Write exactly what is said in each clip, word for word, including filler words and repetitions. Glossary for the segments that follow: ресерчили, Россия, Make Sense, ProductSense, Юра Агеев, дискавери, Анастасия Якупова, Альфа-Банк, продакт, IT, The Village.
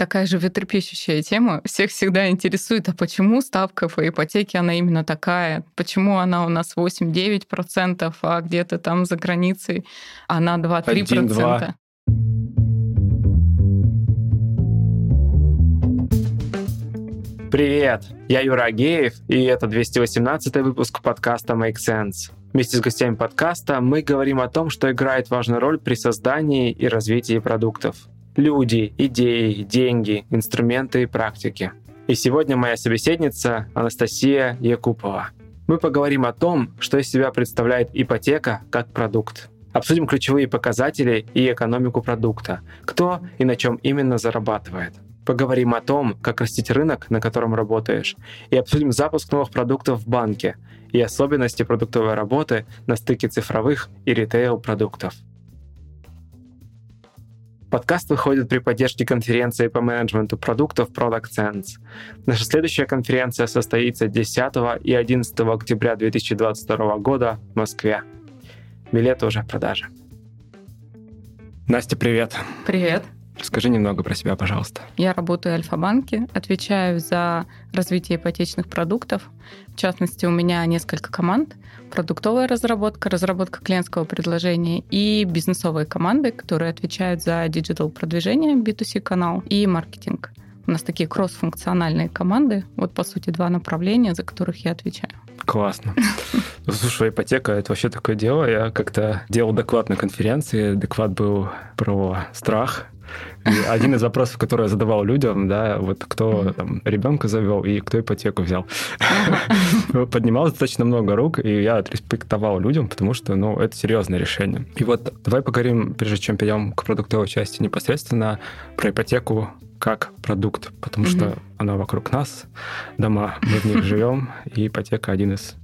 такая же животрепещущая тема. Всех всегда интересует, а почему ставка по ипотеке, она именно такая? Почему она у нас восемь-девять процентов, а где-то там за границей она два-три процента? Привет, я Юра Агеев, и это двести восемнадцатый выпуск подкаста Make Sense. Вместе с гостями подкаста мы говорим о том, что играет важную роль при создании и развитии продуктов. Люди, идеи, деньги, инструменты и практики. И сегодня моя собеседница Анастасия Якупова. Мы поговорим о том, что из себя представляет ипотека как продукт. Обсудим ключевые показатели и экономику продукта, кто и на чем именно зарабатывает. Поговорим о том, как растить рынок, на котором работаешь, и обсудим запуск новых продуктов в банке и особенности продуктовой работы на стыке цифровых и ритейл-продуктов. Подкаст выходит при поддержке конференции по менеджменту продуктов ProductSense. Наша следующая конференция состоится десятого и одиннадцатого октября две тысячи двадцать второго года в Москве. Билеты уже в продаже. Настя, привет. Привет. Расскажи немного про себя, пожалуйста. Я работаю в Альфа-Банке, отвечаю за развитие ипотечных продуктов. В частности, у меня несколько команд. Продуктовая разработка, разработка клиентского предложения и бизнесовые команды, которые отвечают за диджитал-продвижение, би ту си канал и маркетинг. У нас такие кросс-функциональные команды. Вот, по сути, два направления, за которых я отвечаю. Классно. Слушай, ипотека — это вообще такое дело. Я как-то делал доклад на конференции. Доклад был про страх. И один из вопросов, который я задавал людям, да, вот кто там ребенка завел и кто ипотеку взял. Поднималось достаточно много рук, и я отреспектовал людям, потому что, ну, это серьезное решение. И вот давай поговорим, прежде чем перейдем к продуктовой части, непосредственно про ипотеку как продукт, потому что она вокруг нас, дома, мы в них живем, и ипотека — один из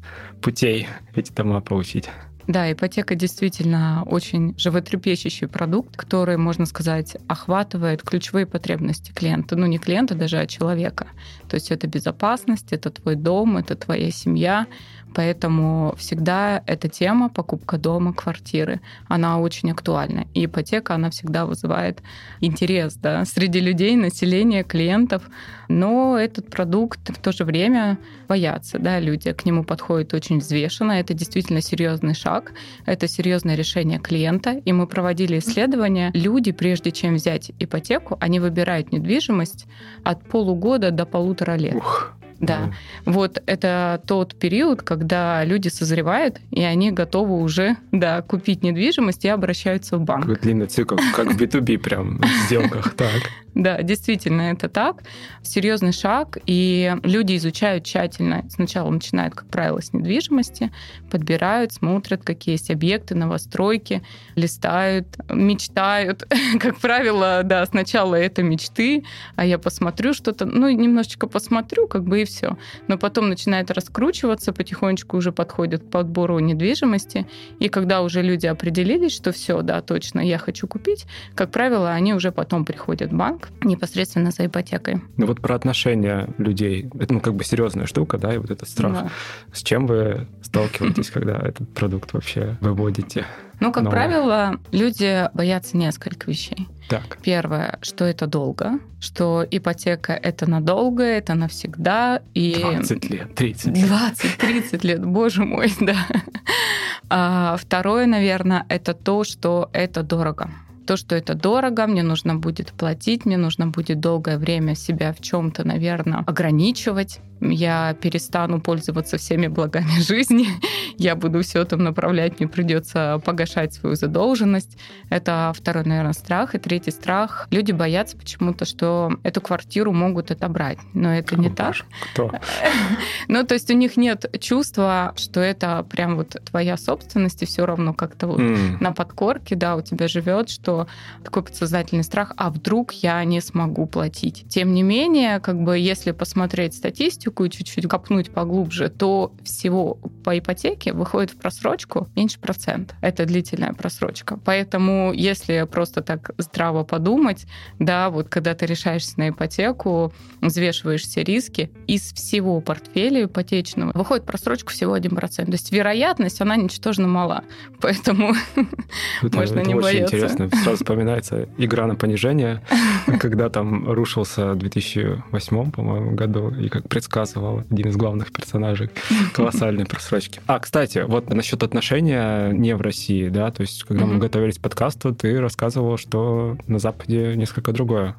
путей эти дома получить. Да, ипотека действительно очень животрепещущий продукт, который, можно сказать, охватывает ключевые потребности клиента. Ну, не клиента даже, а человека. То есть это безопасность, это твой дом, это твоя семья. Поэтому всегда эта тема покупка дома, квартиры, она очень актуальна. И ипотека, она всегда вызывает интерес, да, среди людей, населения, клиентов. Но этот продукт в то же время боятся, да, люди к нему подходят очень взвешенно. Это действительно серьезный шаг, это серьезное решение клиента. И мы проводили исследования. Люди, прежде чем взять ипотеку, они выбирают недвижимость от полугода до полутора лет. Ух. Да, mm. вот это тот период, когда люди созревают, и они готовы уже, да, купить недвижимость и обращаются в банк. Какой длинный цикл, как в би ту би прям в сделках, так. Да, действительно, это так. Серьезный шаг, и люди изучают тщательно. Сначала начинают, как правило, с недвижимости, подбирают, смотрят, какие есть объекты, новостройки, листают, мечтают. Как правило, да, сначала это мечты, а я посмотрю что-то, ну, немножечко посмотрю, как бы и все. Но потом начинает раскручиваться, потихонечку уже подходит к подбору недвижимости, и когда уже люди определились, что все, да, точно, я хочу купить, как правило, они уже потом приходят в банк, непосредственно за ипотекой. Ну вот про отношения людей. Это, ну, как бы серьезная штука, да, и вот этот страх. Да. С чем вы сталкиваетесь, когда этот продукт вообще выводите? Ну, как правило, люди боятся нескольких вещей. Так. Первое, что это долго, что ипотека — это надолго, это навсегда. И... двадцать лет, тридцать лет. двадцать-тридцать лет, боже мой, да. А второе, наверное, это то, что это дорого. То, что это дорого, мне нужно будет платить, мне нужно будет долгое время себя в чем-то, наверное, ограничивать. Я перестану пользоваться всеми благами жизни, я буду все там направлять, мне придется погашать свою задолженность. Это второй, наверное, страх. И третий страх. Люди боятся почему-то, что эту квартиру могут отобрать. Но это не так. Кто? Ну, то есть у них нет чувства, что это прям вот твоя собственность, и все равно как-то вот на подкорке, да, у тебя живет, что такой подсознательный страх, а вдруг я не смогу платить. Тем не менее, как бы если посмотреть статистику, и чуть-чуть копнуть поглубже, то всего по ипотеке выходит в просрочку меньше процента. Это длительная просрочка. Поэтому если просто так здраво подумать, да, вот когда ты решаешься на ипотеку, взвешиваешь все риски, из всего портфеля ипотечного выходит просрочку всего один процент. То есть вероятность, она ничтожно мала. Поэтому это, можно это не бояться. Это очень интересно. сразу вспоминается игра на понижение, когда там рушился в две тысячи восьмом, по-моему, году, и как предсказывал один из главных персонажей, колоссальные просрочки. А, кстати, вот насчет отношения не в России, да, то есть когда мы готовились к подкасту, ты рассказывала, что на Западе несколько другое.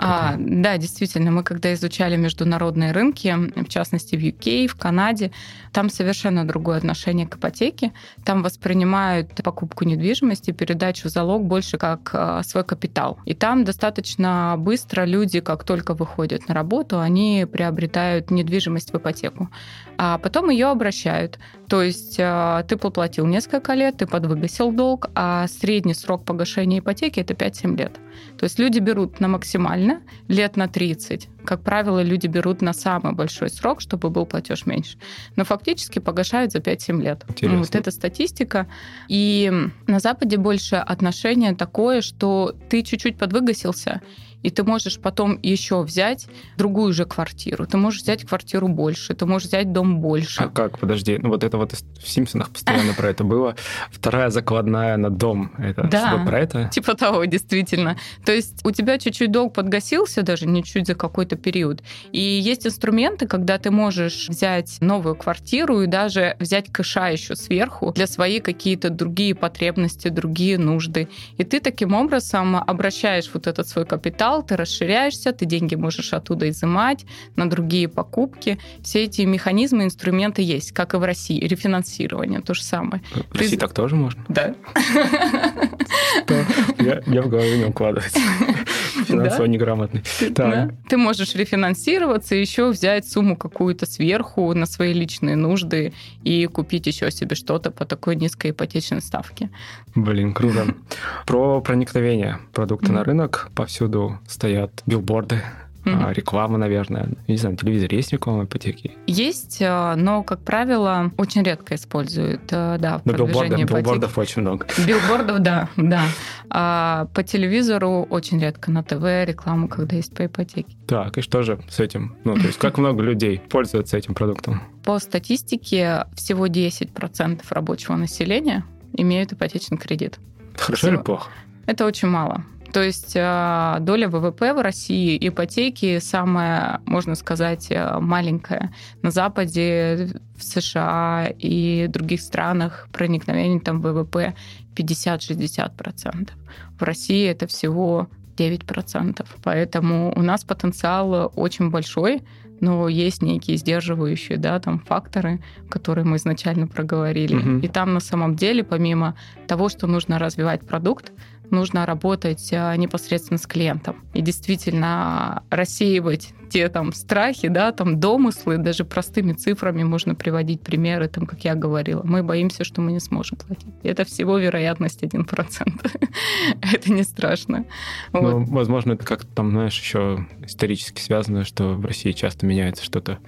А, да, действительно, мы когда изучали международные рынки, в частности в ю кей, в Канаде, там совершенно другое отношение к ипотеке. Там воспринимают покупку недвижимости, передачу в залог больше как свой капитал. И там достаточно быстро люди, как только выходят на работу, они приобретают недвижимость в ипотеку, а потом ее обращают. То есть ты поплатил несколько лет, ты подвыгасил долг, а средний срок погашения ипотеки — это пять-семь лет. То есть люди берут на максимально лет на тридцать. Как правило, люди берут на самый большой срок, чтобы был платеж меньше. Но фактически погашают за пять-семь лет. Интересно. Вот это статистика. И на Западе больше отношение такое, что ты чуть-чуть подвыгасился, и ты можешь потом еще взять другую же квартиру. Ты можешь взять квартиру больше, ты можешь взять дом больше. А как? Подожди. Ну, вот это вот в «Симпсонах» постоянно про это было. Вторая закладная на дом. Это что, про это? Типа того, действительно. То есть у тебя чуть-чуть долг подгасился, даже не чуть за какой-то период. И есть инструменты, когда ты можешь взять новую квартиру и даже взять кэша еще сверху для свои какие-то другие потребности, другие нужды. И ты таким образом обращаешь вот этот свой капитал, ты расширяешься, ты деньги можешь оттуда изымать на другие покупки. Все эти механизмы, инструменты есть, как и в России. Рефинансирование то же самое. В России ты... так тоже можно? Да. Я в голове не укладывается. Финансово неграмотный. Ты можешь рефинансироваться и еще взять сумму какую-то сверху на свои личные нужды и купить еще себе что-то по такой низкой ипотечной ставке. Блин, круто. Про проникновение продукта на рынок. Повсюду стоят билборды, mm-hmm. реклама, наверное. Не знаю, на телевизоре есть реклама ипотеки? Есть, но, как правило, очень редко используют, да, в продвижении ипотеки. Билбордов очень много. Билбордов, да, да. А по телевизору очень редко, на ТВ реклама, когда есть по ипотеке. Так, и что же с этим? Ну, то есть как много людей пользуются этим продуктом? По статистике всего десять процентов рабочего населения имеют ипотечный кредит. Хорошо всего. Или плохо? Это очень мало. То есть доля вэ вэ пэ в России ипотеки самая, можно сказать, маленькая. На Западе, в США и других странах проникновение там вэ вэ пэ пятьдесят-шестьдесят процентов. В России это всего девять процентов. Поэтому у нас потенциал очень большой, но есть некие сдерживающие, да, там факторы, которые мы изначально проговорили. Угу. И там на самом деле, помимо того, что нужно развивать продукт, нужно работать непосредственно с клиентом и действительно рассеивать те там страхи, да, там домыслы, даже простыми цифрами можно приводить примеры, там, как я говорила. Мы боимся, что мы не сможем платить. Это всего вероятность один процент. Это не страшно. Ну, вот. Возможно, это как-то там, знаешь, еще исторически связано, что в России часто меняется что-то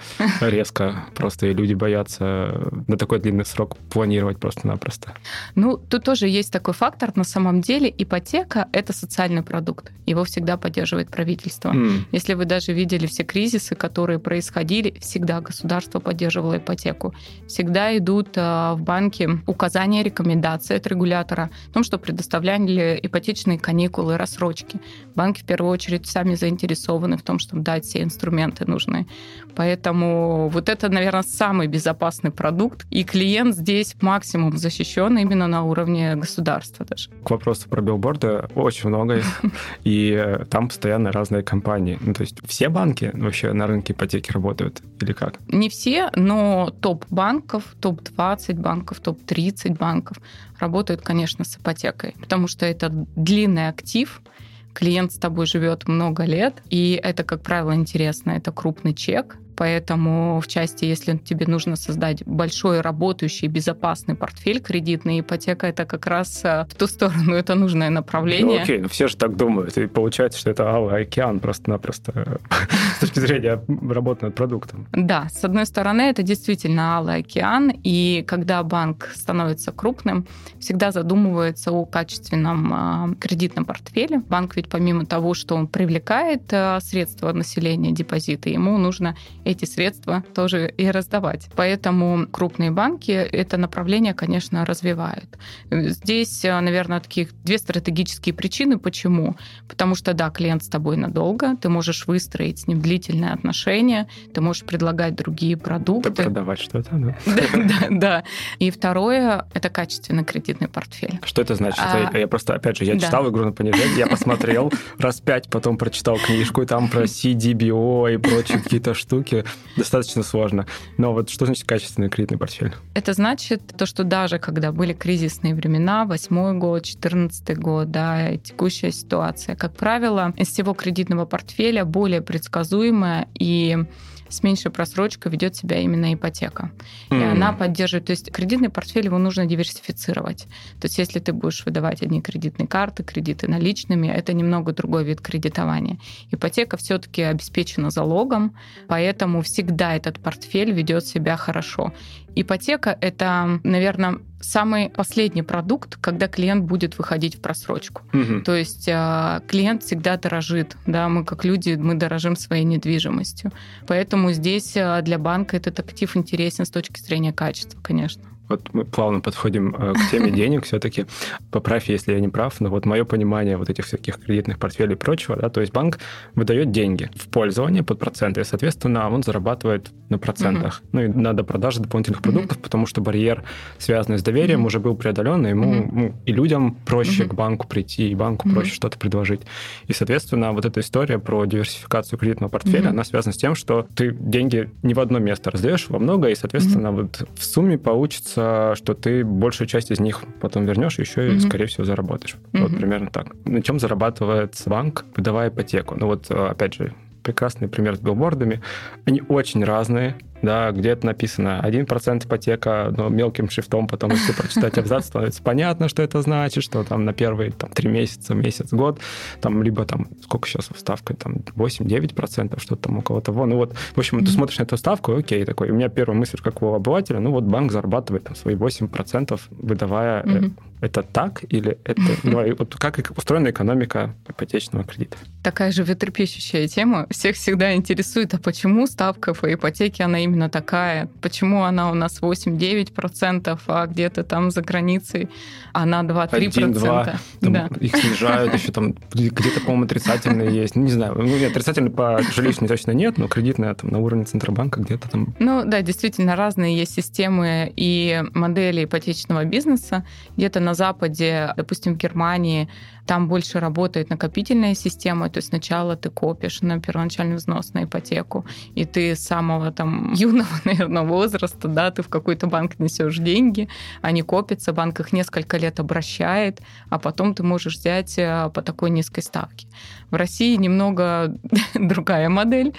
резко просто, и люди боятся на такой длинный срок планировать просто-напросто. Ну, тут тоже есть такой фактор. На самом деле ипотека — это социальный продукт. Его всегда поддерживает правительство. Mm. Если вы даже видели все кризисы, которые происходили, всегда государство поддерживало ипотеку. Всегда идут в банке указания, рекомендации от регулятора о том, что предоставляли ипотечные каникулы, рассрочки. Банки в первую очередь сами заинтересованы в том, чтобы дать все инструменты нужные. Поэтому вот это, наверное, самый безопасный продукт. И клиент здесь максимум защищен именно на уровне государства даже. К вопросу про билборды очень много их. И там постоянно разные компании. Ну, то есть все банки вообще на рынке ипотеки работают или как? Не все, но топ-банков, топ-двадцать банков, топ-тридцать банков работают, конечно, с ипотекой, потому что это длинный актив, клиент с тобой живет много лет, и это, как правило, интересно, это крупный чек. Поэтому в части, если тебе нужно создать большой, работающий, безопасный портфель кредитный, ипотека — это как раз в ту сторону, это нужное направление. Ну, окей, но все же так думают. И получается, что это алый океан просто-напросто с точки зрения работы над продуктом. Да, с одной стороны, это действительно алый океан, и когда банк становится крупным, всегда задумывается о качественном кредитном портфеле. Банк ведь помимо того, что он привлекает средства населения, депозиты, ему нужно эти средства тоже и раздавать. Поэтому крупные банки это направление, конечно, развивают. Здесь, наверное, таких две стратегические причины. Почему? Потому что, да, клиент с тобой надолго, ты можешь выстроить с ним длительные отношения, ты можешь предлагать другие продукты. Да, продавать что-то, да. Да, да. И второе, это качественный кредитный портфель. Что это значит? Я просто, опять же, я читал «Игру на понедельник», я посмотрел раз пять, потом прочитал книжку, там про си ди би о и прочие какие-то штуки. Достаточно сложно. Но вот что значит качественный кредитный портфель? Это значит то, что даже когда были кризисные времена, восьмой год, четырнадцатый год, да, и текущая ситуация, как правило, из всего кредитного портфеля более предсказуемая и с меньшей просрочкой ведет себя именно ипотека. Mm. И она поддерживает... То есть кредитный портфель, его нужно диверсифицировать. То есть если ты будешь выдавать одни кредитные карты, кредиты наличными, это немного другой вид кредитования. Ипотека все-таки обеспечена залогом, поэтому всегда этот портфель ведет себя хорошо. Ипотека — это, наверное, самый последний продукт, когда клиент будет выходить в просрочку. Угу. То есть клиент всегда дорожит. Да? Мы, как люди, мы дорожим своей недвижимостью. Поэтому здесь для банка этот актив интересен с точки зрения качества, конечно. Вот мы плавно подходим к теме денег все-таки. Поправь, если я не прав, но вот мое понимание вот этих всяких кредитных портфелей и прочего, да, то есть банк выдает деньги в пользование под проценты, и, соответственно, он зарабатывает на процентах. Mm-hmm. Ну и на допродаже дополнительных продуктов, mm-hmm. потому что барьер, связанный с доверием, mm-hmm. уже был преодолен, и ему mm-hmm. ну, и людям проще mm-hmm. к банку прийти, и банку mm-hmm. проще что-то предложить. И, соответственно, вот эта история про диверсификацию кредитного портфеля, mm-hmm. она связана с тем, что ты деньги не в одно место раздаешь, во много, и, соответственно, mm-hmm. вот в сумме получится, что ты большую часть из них потом вернешь, еще и, mm-hmm. скорее всего, заработаешь. Mm-hmm. Вот примерно так. На чем зарабатывает банк, выдавая ипотеку? Ну вот, опять же, прекрасный пример с билбордами. Они очень разные. Да, где-то написано один процент ипотека, но мелким шрифтом потом, если прочитать абзац, становится понятно, что это значит, что там на первые там, три месяца, месяц, год, там либо там, сколько сейчас ставка, там восемь-девять процентов, что-то там у кого-то вон. Ну вот, в общем, mm-hmm. ты смотришь на эту ставку, окей, такой. У меня первая мысль, как у обывателя, ну вот банк зарабатывает там свои восемь процентов, выдавая... Mm-hmm. Это так или это... Mm-hmm. Ну, как устроена экономика ипотечного кредита? Такая же ветрепещущая тема. Всех всегда интересует, а почему ставка по ипотеке, она именно такая? Почему она у нас восемь-девять процентов, а где-то там за границей она два-три процента? Да. Их снижают еще там, где-то, по-моему, отрицательные есть. Не знаю, отрицательные по жилищной точно нет, но кредитная там на уровне Центробанка где-то там... Ну да, действительно, разные есть системы и модели ипотечного бизнеса. Где-то на На Западе, допустим, в Германии, там больше работает накопительная система, то есть сначала ты копишь на первоначальный взнос на ипотеку, и ты с самого там юного, наверное, возраста, да, ты в какой-то банк несешь деньги, они копятся, банк их несколько лет обращает, а потом ты можешь взять по такой низкой ставке. В России немного другая модель.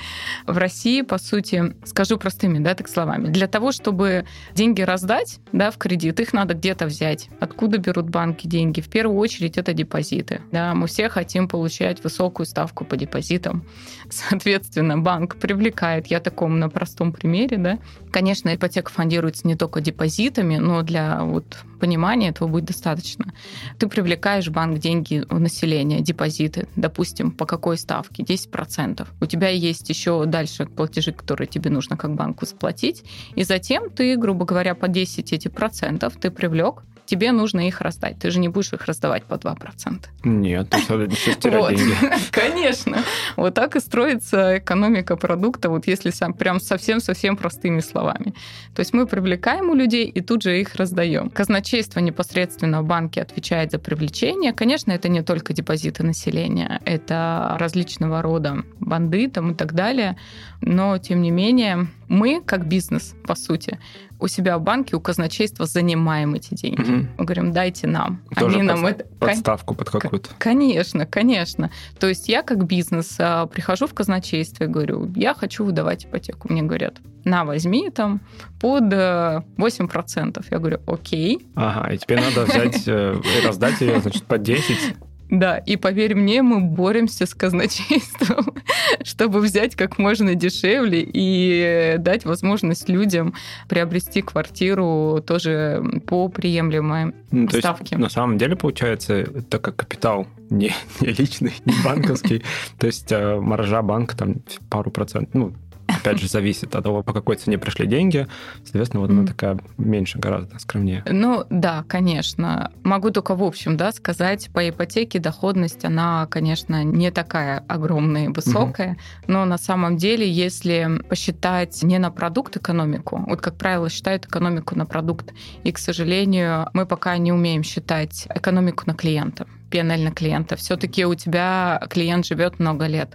В России, по сути, скажу простыми, да, так словами, для того, чтобы деньги раздать, да, в кредит, их надо где-то взять. Откуда берут банки деньги? В первую очередь это депозиты. Да, мы все хотим получать высокую ставку по депозитам. Соответственно, банк привлекает, я таком на простом примере, да. Конечно, ипотека фондируется не только депозитами, но для вот понимания этого будет достаточно. Ты привлекаешь банк деньги у населения, депозиты, допустим, по какой ставке? десять процентов. У тебя есть еще дальше платежи, которые тебе нужно как банку заплатить, и затем ты, грубо говоря, по десять этих процентов ты привлек, тебе нужно их раздать. Ты же не будешь их раздавать по два процента. Нет, ты что, еще стирать деньги. Конечно. Вот так и строится экономика продукта, вот если прям совсем-совсем простыми словами. То есть мы привлекаем у людей и тут же их раздаем. Казначейство непосредственно в банке отвечает за привлечение. Конечно, это не только депозиты населения, это различного рода банды там, и так далее. Но, тем не менее, мы, как бизнес, по сути, у себя в банке, у казначейства занимаем эти деньги. Mm-hmm. Мы говорим, дайте нам. Тоже Они под, нам это... подставку под какую-то. Конечно, конечно. То есть я как бизнес прихожу в казначейство и говорю, я хочу выдавать ипотеку. Мне говорят, на, возьми там под восемь процентов. Я говорю, окей. Ага, и теперь надо взять и раздать ее, значит, под десять. Да, и поверь мне, мы боремся с казначейством, чтобы взять как можно дешевле и дать возможность людям приобрести квартиру тоже по приемлемой ну, то ставке. Есть, на самом деле, получается, так как капитал не, не личный, не банковский, то есть маржа банка там пару процентов, ну, опять же, зависит от того, по какой цене пришли деньги. Соответственно, вот mm-hmm. она такая меньше, гораздо скромнее. Ну, да, конечно. Могу только в общем, да, сказать, по ипотеке доходность, она, конечно, не такая огромная и высокая, mm-hmm. но на самом деле, если посчитать не на продукт экономику, вот, как правило, считают экономику на продукт, и, к сожалению, мы пока не умеем считать экономику на клиента, пи эн эл на клиента. Все-таки у тебя клиент живет много лет,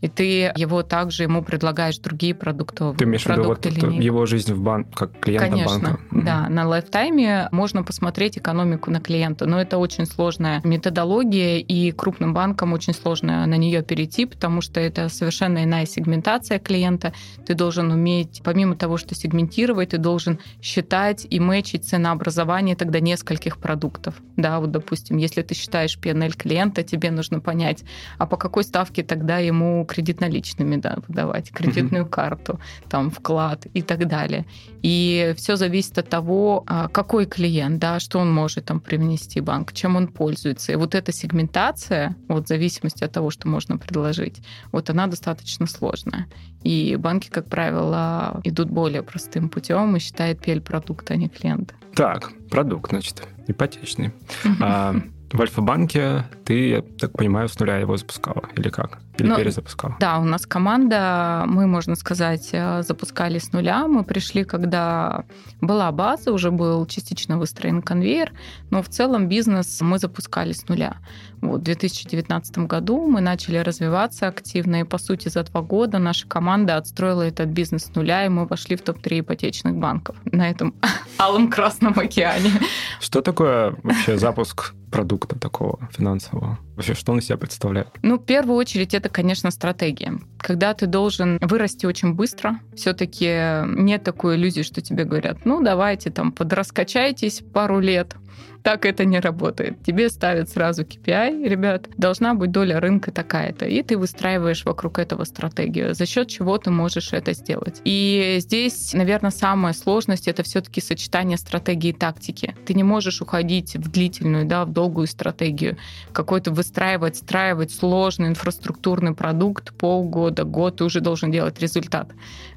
и ты его также, ему предлагаешь другие продукты. Ты имеешь в виду вот его жизнь в банке, как клиента Конечно, банка? Конечно, да. Mm-hmm. На лайфтайме можно посмотреть экономику на клиента, но это очень сложная методология, и крупным банкам очень сложно на нее перейти, потому что это совершенно иная сегментация клиента. Ты должен уметь, помимо того, что сегментировать, ты должен считать и мэчить ценообразование тогда нескольких продуктов. Да, вот, допустим, если ты считаешь пи эн эл клиента, тебе нужно понять, а по какой ставке тогда ему кредит наличными, да, выдавать, кредитную uh-huh. карту, там, вклад и так далее. И все зависит от того, какой клиент, да, что он может там привнести банк, чем он пользуется. И вот эта сегментация, вот, в зависимости от того, что можно предложить, вот она достаточно сложная. И банки, как правило, идут более простым путем и считают пи эл продукт, а не клиента. Так, продукт, значит, ипотечный. Uh-huh. А, в Альфа-банке ты, я так понимаю, с нуля его запускала или как? Или ну, перезапускала? Да, у нас команда, мы, можно сказать, запускали с нуля. Мы пришли, когда была база, уже был частично выстроен конвейер, но в целом бизнес мы запускали с нуля. Вот, в две тысячи девятнадцатом году мы начали развиваться активно, и, по сути, за два года наша команда отстроила этот бизнес с нуля, и мы вошли в топ три ипотечных банков на этом алом Красном океане. Что такое вообще запуск продукта такого финансового? Вообще, что он из себя представляет? Ну, в первую очередь, это, конечно, стратегия. Когда ты должен вырасти очень быстро, все-таки нет такой иллюзии, что тебе говорят, ну, давайте там подраскачайтесь пару лет. Так это не работает. Тебе ставят сразу кей пи ай, ребят, должна быть доля рынка такая-то, и ты выстраиваешь вокруг этого стратегию, за счет чего ты можешь это сделать. И здесь, наверное, самая сложность — это все-таки сочетание стратегии и тактики. Ты не можешь уходить в длительную, да, в долгую стратегию, какой-то выстраивать, встраивать сложный инфраструктурный продукт полгода, год, ты уже должен делать результат.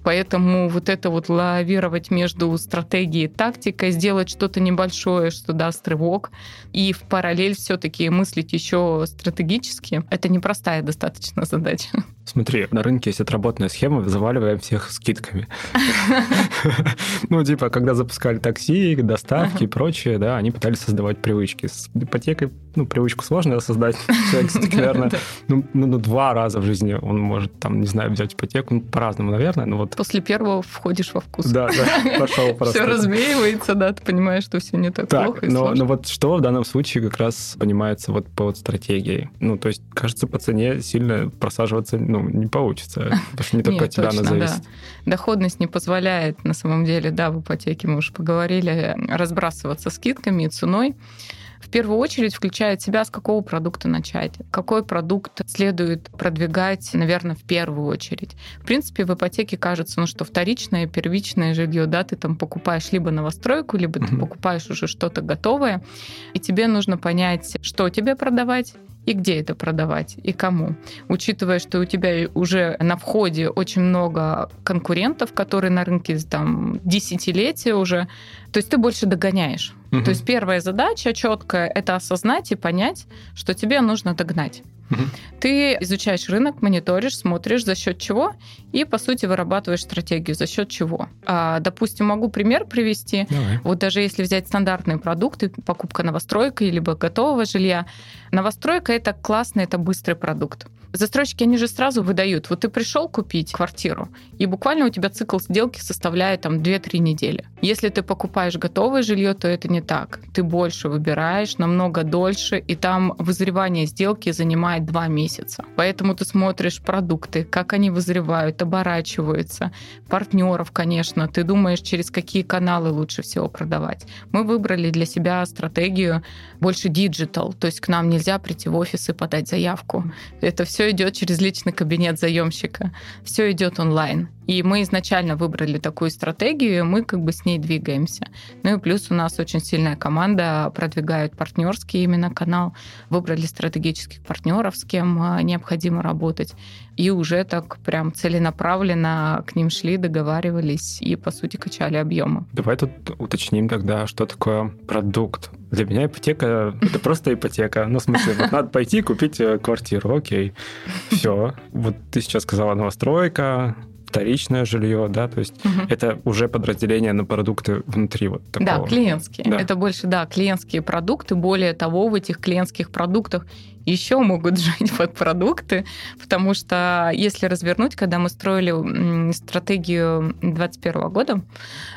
Поэтому вот это вот лавировать между стратегией и тактикой, сделать что-то небольшое, что даст рывок, и в параллель все-таки мыслить еще стратегически, это непростая достаточно задача. Смотри, на рынке есть отработанная схема, заваливаем всех скидками. Ну, типа, когда запускали такси, доставки и прочее, да, они пытались создавать привычки. С ипотекой, ну, привычку сложно создать. Человек, наверное, ну, два раза в жизни он может, там, не знаю, взять ипотеку, по-разному, наверное, но вот... После первого входишь во вкус. Да, да, пошел просто. Все развеивается, да, ты понимаешь, что все не так плохо. Но, но вот что в данном случае как раз понимается вот по вот стратегии? Ну, то есть, кажется, по цене сильно просаживаться, ну, не получится, потому что не только от тебя она зависит. Да. Доходность не позволяет, на самом деле, да, в ипотеке, мы уже поговорили, разбрасываться скидками и ценой. В первую очередь включает в себя, с какого продукта начать, какой продукт следует продвигать, наверное, в первую очередь. В принципе, в ипотеке кажется, ну, что вторичное, первичное жилье, да, ты там покупаешь либо новостройку, либо ты покупаешь уже что-то готовое, и тебе нужно понять, что тебе продавать, и где это продавать, и кому. Учитывая, что у тебя уже на входе очень много конкурентов, которые на рынке там десятилетия уже, то есть ты больше догоняешь. Uh-huh. То есть первая задача четкая – это осознать и понять, что тебе нужно догнать. Uh-huh. Ты изучаешь рынок, мониторишь, смотришь, за счет чего, и, по сути, вырабатываешь стратегию, за счет чего. А, допустим, могу пример привести. Давай. Вот даже если взять стандартные продукты, покупка новостройки либо готового жилья, новостройка – это классный, это быстрый продукт. Застройщики, они же сразу выдают. Вот ты пришел купить квартиру, и буквально у тебя цикл сделки составляет там две-три недели. Если ты покупаешь готовое жилье, то это не так. Ты больше выбираешь, намного дольше, и там вызревание сделки занимает два месяца. Поэтому ты смотришь продукты, как они вызревают, оборачиваются, партнеров, конечно. Ты думаешь, через какие каналы лучше всего продавать. Мы выбрали для себя стратегию больше диджитал, то есть к нам нельзя прийти в офис и подать заявку. Это все Все идет через личный кабинет заемщика. Все идет онлайн. И мы изначально выбрали такую стратегию, и мы как бы с ней двигаемся. Ну и плюс у нас очень сильная команда, продвигают партнерский именно канал, выбрали стратегических партнеров, партнеров, с кем необходимо работать, и уже так прям целенаправленно к ним шли, договаривались и, по сути, качали объемы. Давай тут уточним тогда, что такое продукт. Для меня ипотека — это просто ипотека. Ну, в смысле, вот надо пойти купить квартиру, окей, все. Вот ты сейчас сказала новостройка, вторичное жилье, да, то есть угу. это уже подразделение на продукты внутри вот такого. Да, клиентские. Да. Это больше, да, клиентские продукты. Более того, в этих клиентских продуктах еще могут жить подпродукты, потому что, если развернуть, когда мы строили стратегию двадцать первого года,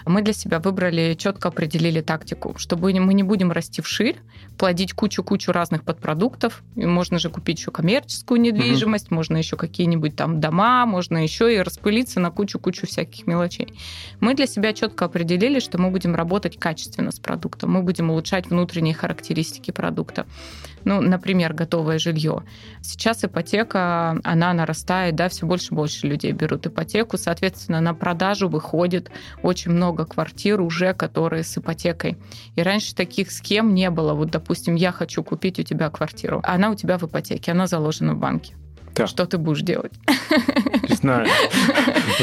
мы для себя выбрали, четко определили тактику, чтобы мы не будем расти вширь, плодить кучу-кучу разных подпродуктов. И можно же купить еще коммерческую недвижимость, mm-hmm. можно еще какие-нибудь там дома, можно еще и распылиться на кучу-кучу всяких мелочей. Мы для себя четко определили, что мы будем работать качественно с продуктом, мы будем улучшать внутренние характеристики продукта. Ну, например, готовить готовое жилье. Сейчас ипотека, она нарастает, да, все больше и больше людей берут ипотеку, соответственно, на продажу выходит очень много квартир уже, которые с ипотекой. И раньше таких схем не было. Вот, допустим, я хочу купить у тебя квартиру, она у тебя в ипотеке, она заложена в банке. Да. Что ты будешь делать? Не знаю.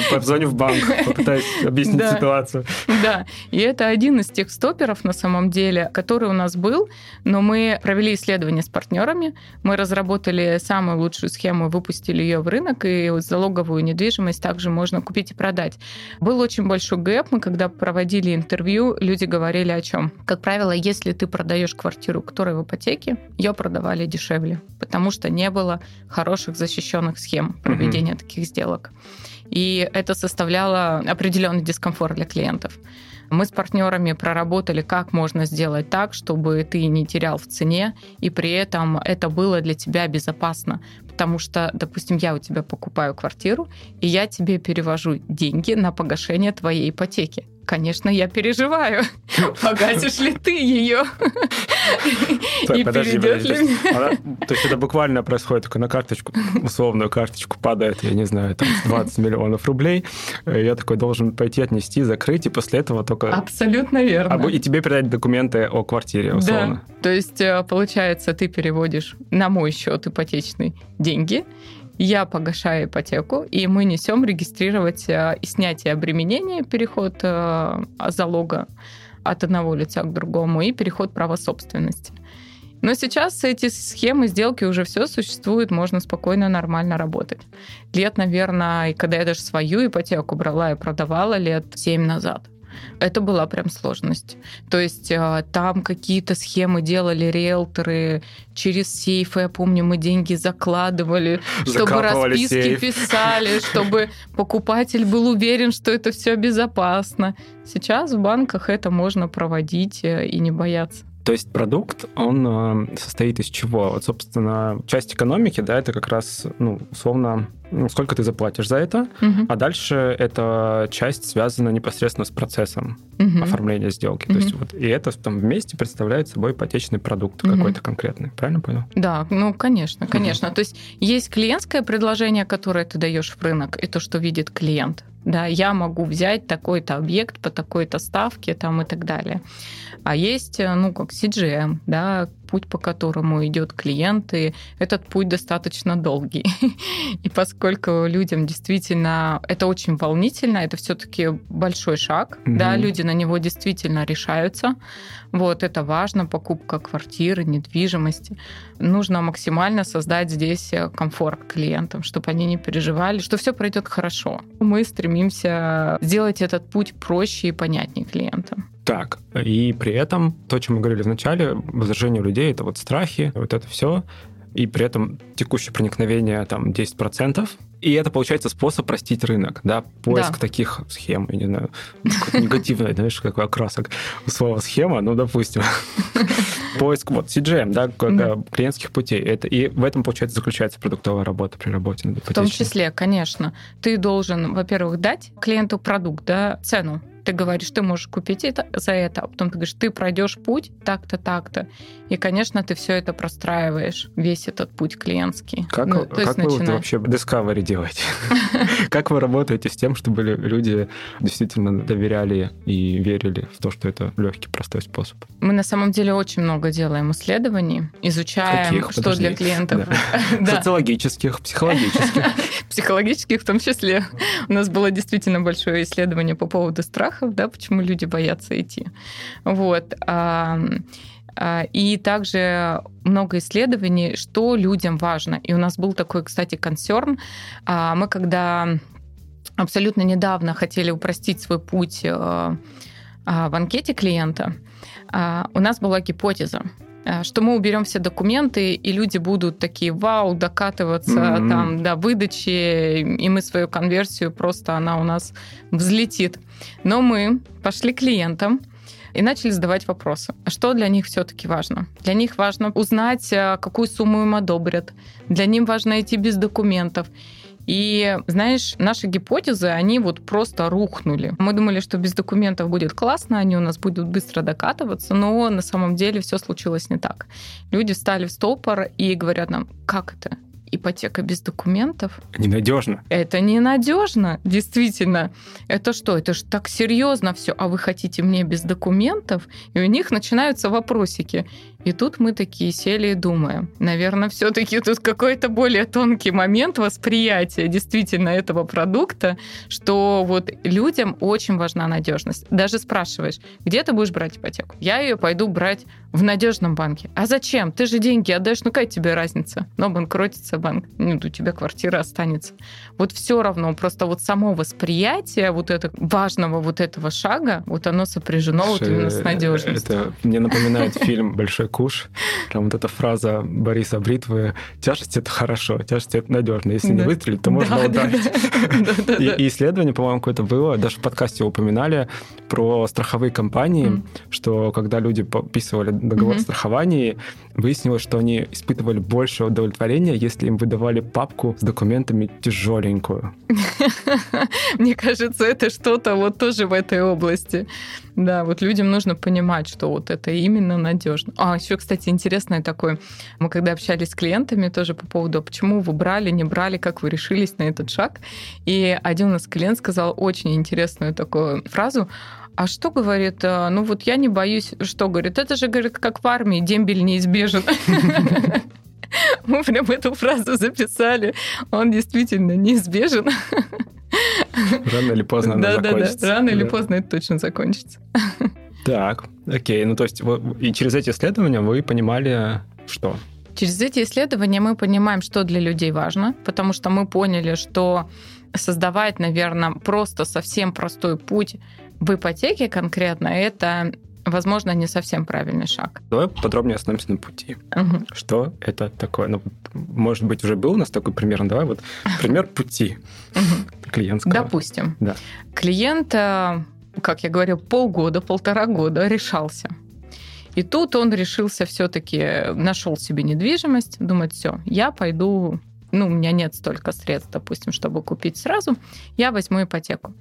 Позвоню в банк, попытаюсь объяснить да. ситуацию. Да, и это один из тех стоперов, на самом деле, который у нас был, но мы провели исследование с партнерами, мы разработали самую лучшую схему, выпустили ее в рынок, и залоговую недвижимость также можно купить и продать. Был очень большой гэп, мы когда проводили интервью, люди говорили о чем? Как правило, если ты продаешь квартиру, которая в ипотеке, ее продавали дешевле, потому что не было хороших защищенных схем проведения mm-hmm. таких сделок. И это составляло определенный дискомфорт для клиентов. Мы с партнерами проработали, как можно сделать так, чтобы ты не терял в цене, и при этом это было для тебя безопасно. Потому что, допустим, я у тебя покупаю квартиру, и я тебе перевожу деньги на погашение твоей ипотеки. Конечно, я переживаю, погасишь ли ты ее и перейдет ли мне. То есть это буквально происходит только на карточку, условную карточку падает, я не знаю, там двадцать миллионов рублей, я такой должен пойти отнести, закрыть, и после этого только... Абсолютно верно. И тебе передать документы о квартире, условно. Да, то есть получается, ты переводишь на мой счет ипотечный деньги, я погашаю ипотеку, и мы несем регистрировать и снятие обременения, переход залога от одного лица к другому и переход права собственности. Но сейчас эти схемы, сделки уже все существуют, можно спокойно, нормально работать. Лет, наверное, когда я даже свою ипотеку брала и продавала лет семь назад, это была прям сложность. То есть там какие-то схемы делали риэлторы через сейфы. Я помню, мы деньги закладывали, чтобы расписки сейф. Писали, чтобы покупатель был уверен, что это все безопасно. Сейчас в банках это можно проводить и не бояться. То есть продукт, он состоит из чего? Вот, собственно, часть экономики, да, это как раз, ну, условно, сколько ты заплатишь за это, угу. а дальше эта часть связана непосредственно с процессом угу. оформления сделки. Угу. То есть вот и это там вместе представляет собой ипотечный продукт угу. какой-то конкретный. Правильно понял? Да, ну, конечно, конечно. Угу. То есть есть клиентское предложение, которое ты даешь в рынок, и то, что видит клиент. Да, я могу взять такой-то объект по такой-то ставке там, и так далее. А есть, ну, как си джи эм, да, путь, по которому идет клиент, и этот путь достаточно долгий. И поскольку людям действительно это очень волнительно, это все-таки большой шаг, mm-hmm. да, люди на него действительно решаются. Вот, это важно, покупка квартиры, недвижимости. Нужно максимально создать здесь комфорт клиентам, чтобы они не переживали, что все пройдет хорошо. Мы стремимся сделать этот путь проще и понятнее клиентам. Так, и при этом то, о чем мы говорили вначале, возражение у людей, это вот страхи, вот это все, и при этом текущее проникновение там десять процентов, и это, получается, способ простить рынок, да, поиск да. таких схем, я не знаю, негативный, знаешь, какой окрасок слова схема, ну, допустим, поиск вот си джи эм, да, клиентских путей, это, и в этом, получается, заключается продуктовая работа при работе над ипотечной. В том числе, конечно, ты должен, во-первых, дать клиенту продукт, да, цену, Ты говоришь, ты можешь купить это, за это, а потом ты говоришь, ты пройдешь путь так-то, так-то. И, конечно, ты все это простраиваешь, весь этот путь клиентский. Как, ну, то как есть вы начинаешь... вот вообще Discovery делаете? Как вы работаете с тем, чтобы люди действительно доверяли и верили в то, что это легкий, простой способ? Мы на самом деле очень много делаем исследований, изучаем, что для клиентов. Социологических, психологических. Психологических в том числе. У нас было действительно большое исследование по поводу страхов, да, почему люди боятся идти. Вот. И также много исследований, что людям важно. И у нас был такой, кстати, консерн. Мы когда абсолютно недавно хотели упростить свой путь в анкете клиента, у нас была гипотеза, что мы уберем все документы, и люди будут такие, вау, докатываться mm-hmm. там, до выдачи, и мы свою конверсию, просто она у нас взлетит. Но мы пошли к клиентам и начали задавать вопросы. Что для них все-таки важно? Для них важно узнать, какую сумму им одобрят. Для них важно идти без документов. И, знаешь, наши гипотезы, они вот просто рухнули. Мы думали, что без документов будет классно, они у нас будут быстро докатываться, но на самом деле все случилось не так. Люди встали в стопор и говорят нам, как это? Ипотека без документов? Ненадежно. Это ненадежно, действительно. Это что? Это же так серьезно все. А вы хотите мне без документов? И у них начинаются вопросики. И тут мы такие сели и думаем. Наверное, все-таки тут какой-то более тонкий момент восприятия действительно этого продукта, что вот людям очень важна надежность. Даже спрашиваешь, где ты будешь брать ипотеку? Я ее пойду брать в надежном банке. А зачем? Ты же деньги отдаешь, ну какая тебе разница? Но банкротится банк, ну, у тебя квартира останется. Вот все равно, просто вот само восприятие вот этого важного вот этого шага, вот оно сопряжено вот именно с надежностью. Это мне напоминает фильм «Большой куш». Там вот эта фраза Бориса Бритвы: тяжесть — это хорошо, тяжесть — это надежно. Если да. не выстрелить, то да, можно да, ударить. Да, да, да, и, да. и исследование, по-моему, какое-то было, даже в подкасте упоминали про страховые компании, mm. что когда люди подписывали договор mm-hmm. о страховании, выяснилось, что они испытывали больше удовлетворения, если им выдавали папку с документами тяжеленькую. Мне кажется, это что-то вот тоже в этой области. Да, вот людям нужно понимать, что вот это именно надежно. А еще, кстати, интересное такое. Мы когда общались с клиентами тоже по поводу, почему вы брали, не брали, как вы решились на этот шаг. И один у нас клиент сказал очень интересную такую фразу. А что, говорит, ну вот я не боюсь, что, говорит, это же, говорит, как в армии, дембель неизбежен. Мы прям эту фразу записали. Он действительно неизбежен. Рано или поздно она закончится. Да-да-да, рано или поздно это точно закончится. Так, окей. Ну то есть и через эти исследования вы понимали, что... Через эти исследования мы понимаем, что для людей важно, потому что мы поняли, что создавать, наверное, просто совсем простой путь в ипотеке конкретно, это, возможно, не совсем правильный шаг. Давай подробнее остановимся на пути. Угу. Что это такое? Ну, может быть, уже был у нас такой пример. Давай вот пример пути угу. клиентского. Допустим. Да. Клиент, как я говорю, полгода, полтора года решался. И тут он решился все-таки, нашел себе недвижимость, думает, все, я пойду, ну, у меня нет столько средств, допустим, чтобы купить сразу, я возьму ипотеку.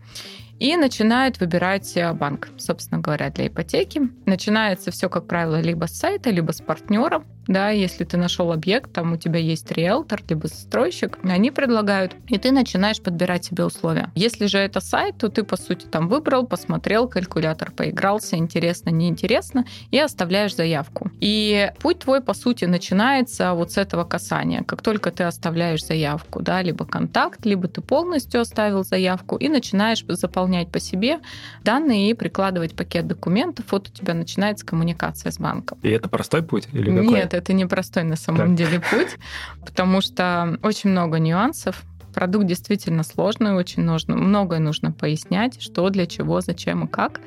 И начинает выбирать банк, собственно говоря, для ипотеки. Начинается все, как правило, либо с сайта, либо с партнера. Да, если ты нашел объект, там у тебя есть риэлтор, либо застройщик, они предлагают, и ты начинаешь подбирать себе условия. Если же это сайт, то ты, по сути, там выбрал, посмотрел, калькулятор поигрался, интересно, неинтересно, и оставляешь заявку. И путь твой, по сути, начинается вот с этого касания. Как только ты оставляешь заявку, да, либо контакт, либо ты полностью оставил заявку, и начинаешь заполнять по себе данные и прикладывать пакет документов, вот у тебя начинается коммуникация с банком. И это простой путь? Или какой? Нет, это не простой на самом так. деле путь, потому что очень много нюансов. Продукт действительно сложный, очень нужно, многое нужно пояснять, что, для чего, зачем и как.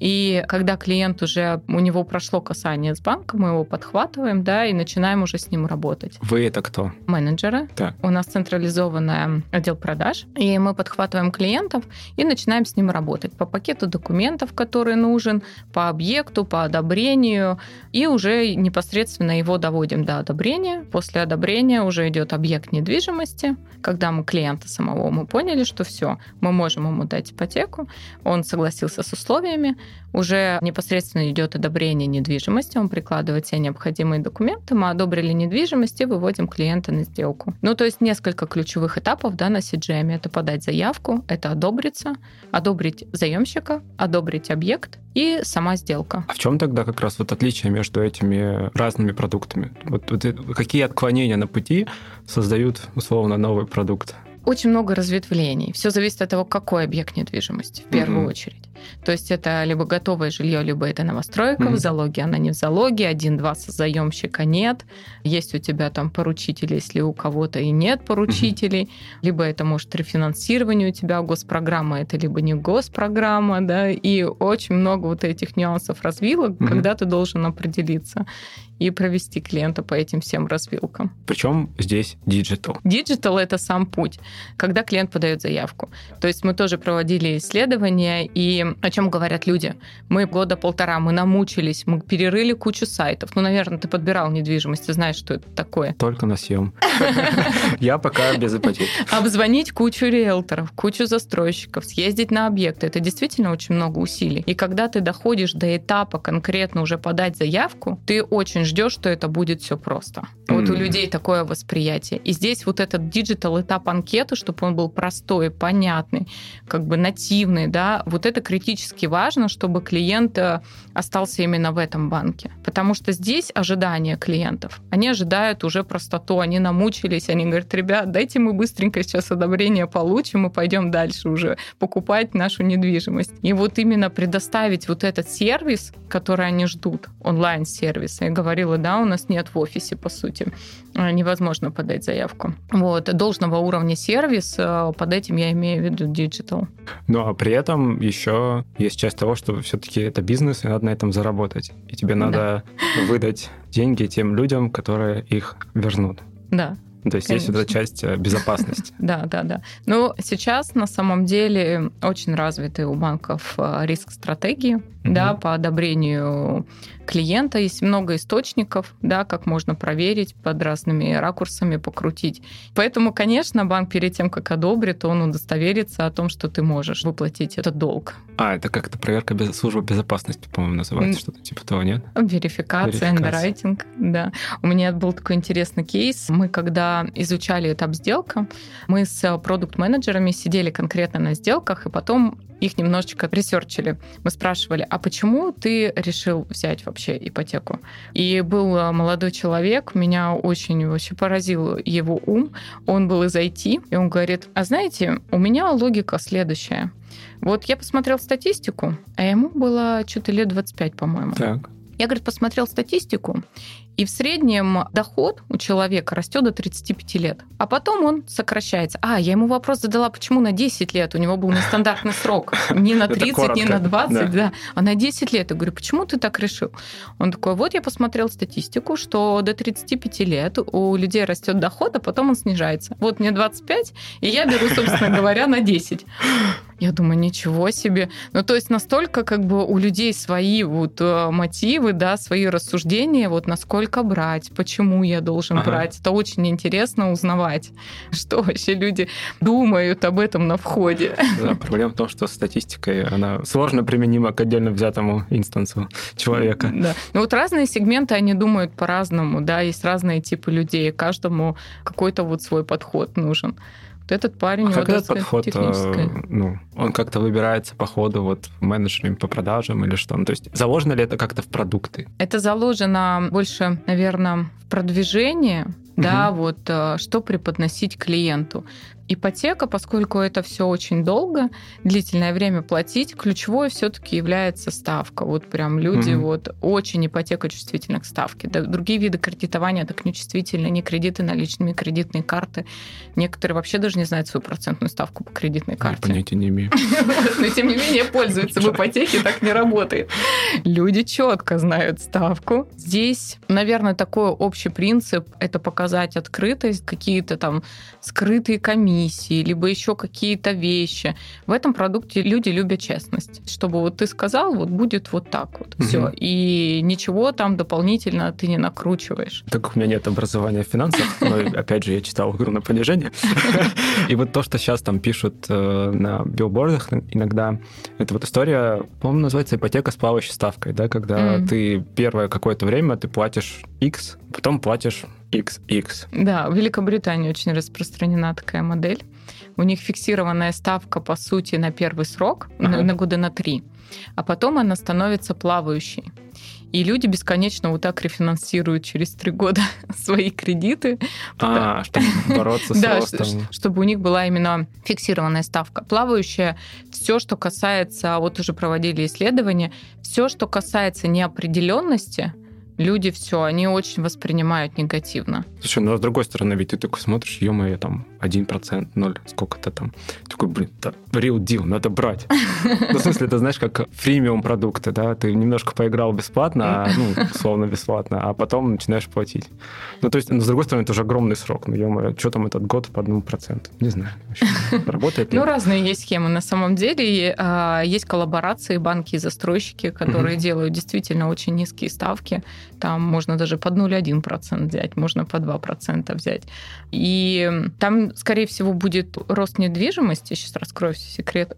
И когда клиент уже, у него прошло касание с банком, мы его подхватываем, да, и начинаем уже с ним работать. Вы это кто? Менеджеры. Так. У нас централизованный отдел продаж, и мы подхватываем клиентов и начинаем с ним работать по пакету документов, который нужен, по объекту, по одобрению, и уже непосредственно его доводим до одобрения. После одобрения уже идет объект недвижимости, когда мы программу клиента самого мы поняли, что все, мы можем ему дать ипотеку, он согласился с условиями, уже непосредственно идет одобрение недвижимости, он прикладывает все необходимые документы, мы одобрили недвижимость и выводим клиента на сделку. Ну, то есть несколько ключевых этапов, да, на си джи эм. Это подать заявку, это одобриться, одобрить заемщика, одобрить объект и сама сделка. А в чем тогда как раз вот отличие между этими разными продуктами? Вот, вот, какие отклонения на пути создают условно новый продукт? Очень много разветвлений. Все зависит от того, какой объект недвижимости, в первую mm-hmm. очередь. То есть это либо готовое жилье, либо это новостройка, mm-hmm. в залоге она не в залоге, один-два заемщика нет, есть у тебя там поручители, если у кого-то и нет поручителей, mm-hmm. либо это, может, рефинансирование у тебя, госпрограмма это либо не госпрограмма, да, и очень много вот этих нюансов развилок, mm-hmm. когда ты должен определиться и провести клиента по этим всем развилкам. Причем здесь диджитал. Диджитал — это сам путь, когда клиент подает заявку. То есть мы тоже проводили исследования, и о чем говорят люди? Мы года полтора, мы намучились, мы перерыли кучу сайтов. Ну, наверное, ты подбирал недвижимость, ты знаешь, что это такое. Только на съем. Я пока без ипотеки. Обзвонить кучу риэлторов, кучу застройщиков, съездить на объекты. Это действительно очень много усилий. И когда ты доходишь до этапа конкретно уже подать заявку, ты очень ждешь, что это будет все просто. Вот mm-hmm. у людей такое восприятие. И здесь вот этот диджитал этап анкеты, чтобы он был простой, понятный, как бы нативный, да, вот это критически важно, чтобы клиент остался именно в этом банке. Потому что здесь ожидания клиентов. Они ожидают уже простоту, они намучились, они говорят: ребят, дайте мы быстренько сейчас одобрение получим и пойдем дальше уже покупать нашу недвижимость. И вот именно предоставить вот этот сервис, который они ждут, онлайн-сервис, я говорю, да, у нас нет в офисе, по сути. Невозможно подать заявку. Вот. Должного уровня сервис, под этим я имею в виду диджитал. Ну, а при этом еще есть часть того, что все-таки это бизнес, и надо на этом заработать. И тебе надо да. выдать деньги тем людям, которые их вернут. Да. То есть Конечно. Есть эта часть безопасности. Да, да, да. Ну, сейчас на самом деле очень развиты у банков риск-стратегии, да, по одобрению клиента. Есть много источников, да, как можно проверить, под разными ракурсами покрутить. Поэтому, конечно, банк перед тем, как одобрит, он удостоверится о том, что ты можешь выплатить этот долг. А, это как-то проверка без... службы безопасности, по-моему, называется, что-то типа того, нет? Верификация, андеррайтинг, да. У меня был такой интересный кейс. Мы, когда изучали этап сделка, мы с продукт-менеджерами сидели конкретно на сделках, и потом их немножечко ресерчили. Мы спрашивали, а почему ты решил взять вообще ипотеку? И был молодой человек, меня очень вообще поразил его ум. Он был из ай ти, и он говорит: а знаете, у меня логика следующая. Вот я посмотрел статистику, а ему было что-то лет двадцать пять, по-моему. Так. Я, говорит, посмотрел статистику, и в среднем доход у человека растет до тридцати пяти лет, а потом он сокращается. А, я ему вопрос задала, почему на десять лет? У него был нестандартный срок. Не на тридцать, не на двадцать, да. да, а на десять лет. Я говорю, почему ты так решил? Он такой: вот я посмотрел статистику, что до тридцати пяти лет у людей растет доход, а потом он снижается. Вот мне двадцать пять, и я беру, собственно говоря, на десять. Я думаю, ничего себе. Ну, то есть настолько как бы у людей свои вот мотивы, да, свои рассуждения, вот насколько брать, почему я должен ага. брать. Это очень интересно узнавать, что вообще люди думают об этом на входе. Да, проблема в том, что статистика, она сложно применима к отдельно взятому инстансу человека. Да. Ну, вот разные сегменты, они думают по-разному, да, есть разные типы людей, каждому какой-то вот свой подход нужен. Этот парень... А как этот подход, ну, он как-то выбирается по ходу вот, менеджерами по продажам или что? Ну, то есть заложено ли это как-то в продукты? Это заложено больше, наверное, в продвижении, угу. да, вот, что преподносить клиенту. Ипотека, поскольку это все очень долго, длительное время платить, ключевой все-таки является ставка. Вот прям люди mm-hmm. вот очень ипотекочувствительны к ставке. Да, другие виды кредитования так не чувствительны, не кредиты наличными, кредитные карты. Некоторые вообще даже не знают свою процентную ставку по кредитной карте. Я понятия не имею. Но тем не менее пользуются в ипотеке, так не работает. Люди четко знают ставку. Здесь, наверное, такой общий принцип — это показать открытость, какие-то там скрытые комиссии, комиссии, либо еще какие-то вещи. В этом продукте люди любят честность. Чтобы вот ты сказал, вот будет вот так вот. Угу. Все. И ничего там дополнительно ты не накручиваешь. Так у меня нет образования в финансах, но, опять же, я читал «Игру на понижение». И вот то, что сейчас там пишут на билбордах иногда, это вот история, по-моему, называется ипотека с плавающей ставкой, да, когда ты первое какое-то время ты платишь X, потом платишь икс икс. Да, в Великобритании очень распространена такая модель. У них фиксированная ставка, по сути, на первый срок, ага. на, на года на три, а потом она становится плавающей. И люди бесконечно вот так рефинансируют через три года свои кредиты. А, чтобы бороться с ростом. Да, чтобы у них была именно фиксированная ставка. Плавающая, все, что касается, вот уже проводили исследования, все, что касается неопределенности, люди все, они очень воспринимают негативно. Слушай, ну а с другой стороны, ведь ты такой смотришь, ё-моё, там один процент, ноль, сколько-то там. Такой, блин, это real deal, надо брать. Ну, в смысле, это, знаешь, как фримиум продукты, да? Ты немножко поиграл бесплатно, ну, условно бесплатно, а потом начинаешь платить. Ну, то есть, с другой стороны, это уже огромный срок. Ну, ё-моё, что там этот год по одному проценту? Не знаю. Работает ли? Ну, разные есть схемы. На самом деле, есть коллаборации, банки и застройщики, которые делают действительно очень низкие ставки. Там можно даже под ноль целых одна десятая процента взять, можно по два процента взять. И там, скорее всего, будет рост недвижимости. Сейчас раскрою все секреты.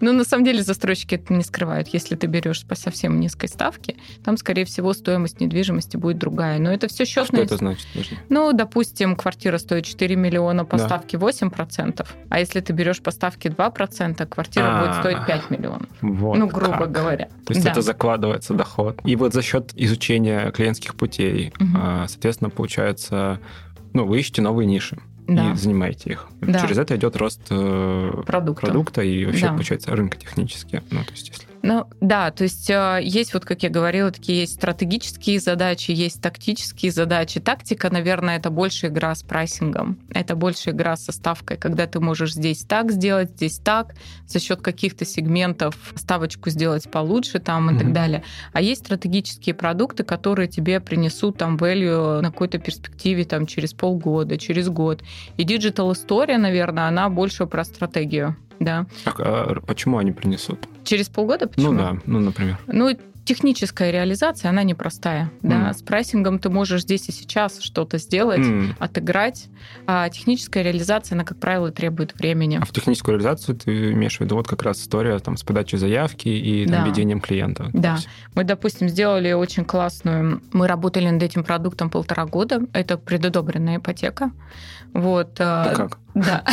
Но на самом деле застройщики это не скрывают. Если ты берешь по совсем низкой ставке, там, скорее всего, стоимость недвижимости будет другая. Но это все счетные... Что это значит? Ну, допустим, квартира стоит четыре миллиона, по да. ставке восемь процентов. А если ты берешь по ставке два процента, квартира А-а-а. будет стоить пять миллионов. Вот ну, грубо как. говоря. То есть да. это закладывается доход. И вот за счет изучения клиентских путей, угу. соответственно, получается, ну, вы ищете новые ниши да. и занимаете их. Да. Через это идет рост продукта, продукта и вообще, да. получается, рынка технически. Ну, то есть, если... ну, да, то есть есть, вот как я говорила, такие есть стратегические задачи, есть тактические задачи. Тактика, наверное, это больше игра с прайсингом, это больше игра со ставкой, когда ты можешь здесь так сделать, здесь так, за счет каких-то сегментов ставочку сделать получше там и mm-hmm. так далее. А есть стратегические продукты, которые тебе принесут там value на какой-то перспективе там через полгода, через год. И диджитал-история, наверное, она больше про стратегию. Да. Так, а почему они принесут? Через полгода? Почему? Ну да, ну, например. Ну, техническая реализация, она непростая. Mm. Да. С прайсингом ты можешь здесь и сейчас что-то сделать, mm. отыграть. А техническая реализация, она, как правило, требует времени. А в техническую реализацию ты имеешь в виду вот как раз история там, с подачей заявки и там, да. ведением клиента? Да. Мы, допустим, сделали очень классную... Мы работали над этим продуктом полтора года. Это предодобренная ипотека. Вот. Да как? Да.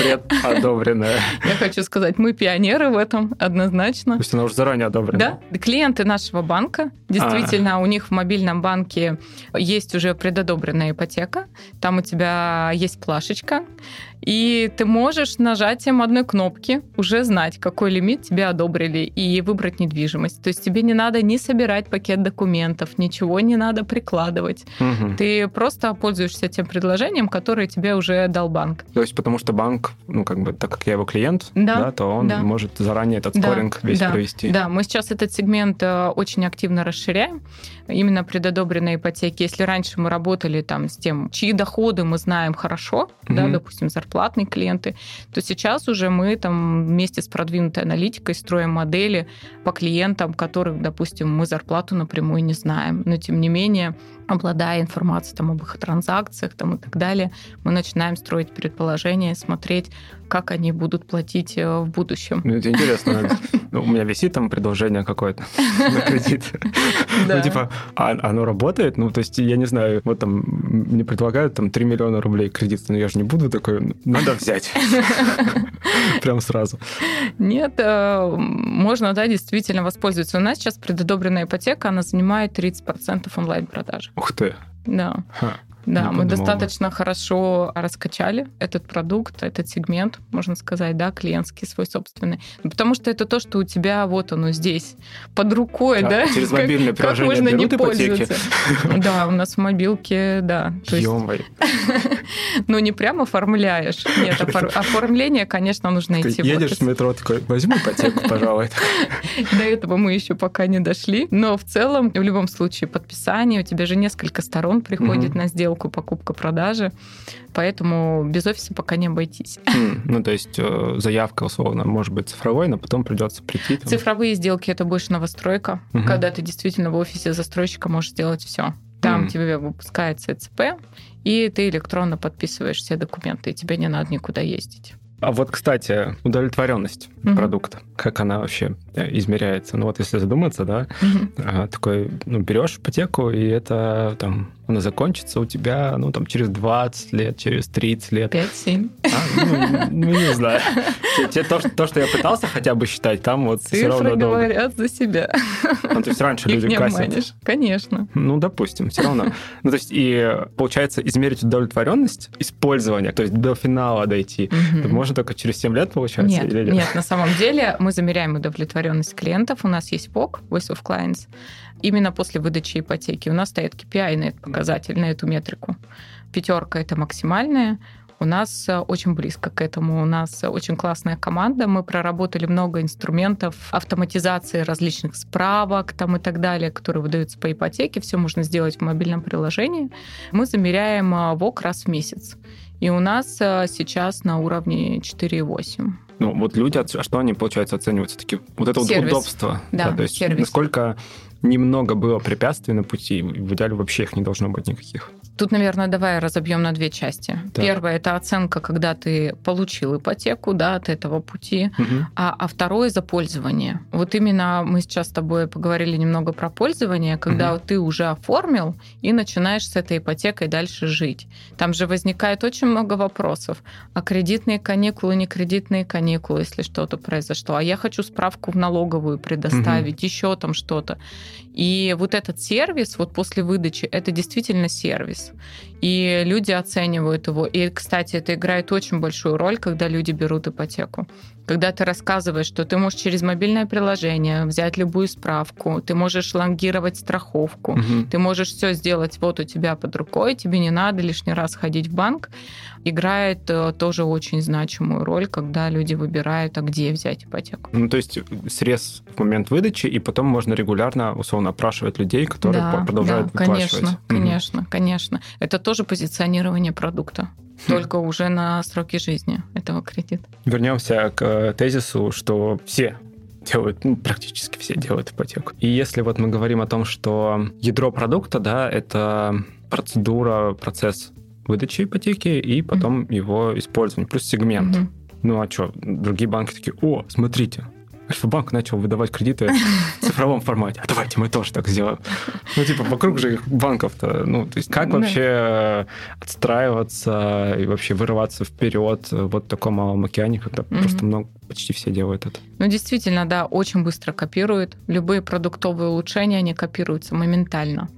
Предодобренная. Я хочу сказать, мы пионеры в этом однозначно. То есть она уже заранее одобрена. Да. Клиенты нашего банка, действительно, А-а-а. у них в мобильном банке есть уже предодобренная ипотека. Там у тебя есть плашечка. И ты можешь нажатием одной кнопки уже знать, какой лимит тебе одобрили, и выбрать недвижимость. То есть тебе не надо ни собирать пакет документов, ничего не надо прикладывать. Угу. Ты просто пользуешься тем предложением, которое тебе уже дал банк. То есть потому что банк, ну как бы, так как я его клиент, да, да, то он да. может заранее этот да. скоринг весь да. провести. Да, мы сейчас этот сегмент очень активно расширяем. Именно предодобренные ипотеки. Если раньше мы работали там с тем, чьи доходы мы знаем хорошо, угу. да, допустим, зарплаты, платные клиенты, то сейчас уже мы там вместе с продвинутой аналитикой строим модели по клиентам, которых, допустим, мы зарплату напрямую не знаем. Но, тем не менее, обладая информацией там, об их транзакциях там, и так далее, мы начинаем строить предположения, смотреть, как они будут платить в будущем. Это интересно. У меня висит там предложение какое-то на кредит. Ну, типа, оно работает? Ну, то есть, я не знаю, вот там мне предлагают там три миллиона рублей кредит, но я же не буду такой... Надо взять. Прям сразу. Нет, можно, да, действительно воспользоваться. У нас сейчас предодобренная ипотека, она занимает тридцать процентов онлайн-продаж. Ух ты. Да. Ха. Да, мы достаточно хорошо раскачали этот продукт, этот сегмент, можно сказать, да, клиентский, свой собственный. Потому что это то, что у тебя вот оно здесь, под рукой, да? да? Через мобильное как, приложение как можно не пользоваться. Да, у нас в мобилке, да. Ё-моё. Ну, не прям оформляешь. Нет, оформление, конечно, нужно идти. Ты едешь в метро, такой, возьму ипотеку, пожалуй. До этого мы еще пока не дошли. Но в целом, в любом случае, подписание, у тебя же несколько сторон приходит на сделку. сделку, покупка, продажи. Поэтому без офиса пока не обойтись. Mm, ну, то есть заявка, условно, может быть цифровой, но потом придется прийти. Там. Цифровые сделки – это больше новостройка, uh-huh. когда ты действительно в офисе застройщика можешь сделать все. Там mm. тебе выпускается ЦП, и ты электронно подписываешь все документы, и тебе не надо никуда ездить. А вот, кстати, удовлетворенность mm-hmm. продукта, как она вообще измеряется? Ну вот если задуматься, да, mm-hmm. такой, ну, берешь ипотеку, и это там, она закончится у тебя, ну, там, через двадцать лет, через тридцать лет. пять-семь. А, ну, ну, не знаю. То, то, что я пытался хотя бы считать, там вот цифры все равно долго. Цифры говорят за себя. Ну, то есть раньше их люди кассят. Конечно. Ну, допустим, все равно. Ну, то есть и, получается, измерить удовлетворенность использования, то есть до финала дойти, mm-hmm. можно только через семь лет, получается? Нет, или... нет, на самом деле мы замеряем удовлетворенность клиентов. У нас есть пи о си, Voice of Clients, именно после выдачи ипотеки. У нас стоит кей пи ай на этот показатель, на эту метрику. Пятерка – это максимальная. У нас очень близко к этому. У нас очень классная команда. Мы проработали много инструментов автоматизации различных справок там, и так далее, которые выдаются по ипотеке. Все можно сделать в мобильном приложении. Мы замеряем ВОК раз в месяц. И у нас сейчас на уровне четыре и восемь. Ну, вот люди, а что они, получается, оцениваются? Такие, вот это сервис. Удобство. Да, да, то есть сервис. Насколько немного было препятствий на пути, в идеале вообще их не должно быть никаких. Тут, наверное, давай разобьем на две части. Да. Первое – это оценка, когда ты получил ипотеку, да, от этого пути, угу. а, а второе – за пользование. Вот именно мы сейчас с тобой поговорили немного про пользование, когда угу. ты уже оформил и начинаешь с этой ипотекой дальше жить. Там же возникает очень много вопросов. А кредитные каникулы, не кредитные каникулы, если что-то произошло. А я хочу справку в налоговую предоставить, угу. еще там что-то. И вот этот сервис, вот после выдачи, это действительно сервис. И люди оценивают его. И, кстати, это играет очень большую роль, когда люди берут ипотеку. Когда ты рассказываешь, что ты можешь через мобильное приложение взять любую справку, ты можешь лонгировать страховку, угу. ты можешь все сделать вот у тебя под рукой, тебе не надо лишний раз ходить в банк, играет тоже очень значимую роль, когда люди выбирают, а где взять ипотеку. Ну, то есть срез в момент выдачи, и потом можно регулярно, условно, опрашивать людей, которые да, продолжают да, выплачивать. Конечно, угу. конечно, конечно. Это тоже позиционирование продукта. Только хм. уже на сроки жизни этого кредита. Вернемся к тезису, что все делают, ну, практически все делают ипотеку. И если вот мы говорим о том, что ядро продукта, да, это процедура, процесс выдачи ипотеки и потом mm-hmm. его использование, плюс сегмент. Mm-hmm. Ну а что, другие банки такие, о, смотрите, Альфа-банк начал выдавать кредиты в цифровом формате. А давайте мы тоже так сделаем. Ну, типа, вокруг же их банков-то. Ну, то есть, как да. вообще отстраиваться и вообще вырываться вперед вот в таком малом океане, когда mm-hmm. просто много, почти все делают это? Ну, действительно, да, очень быстро копируют. Любые продуктовые улучшения, они копируются моментально.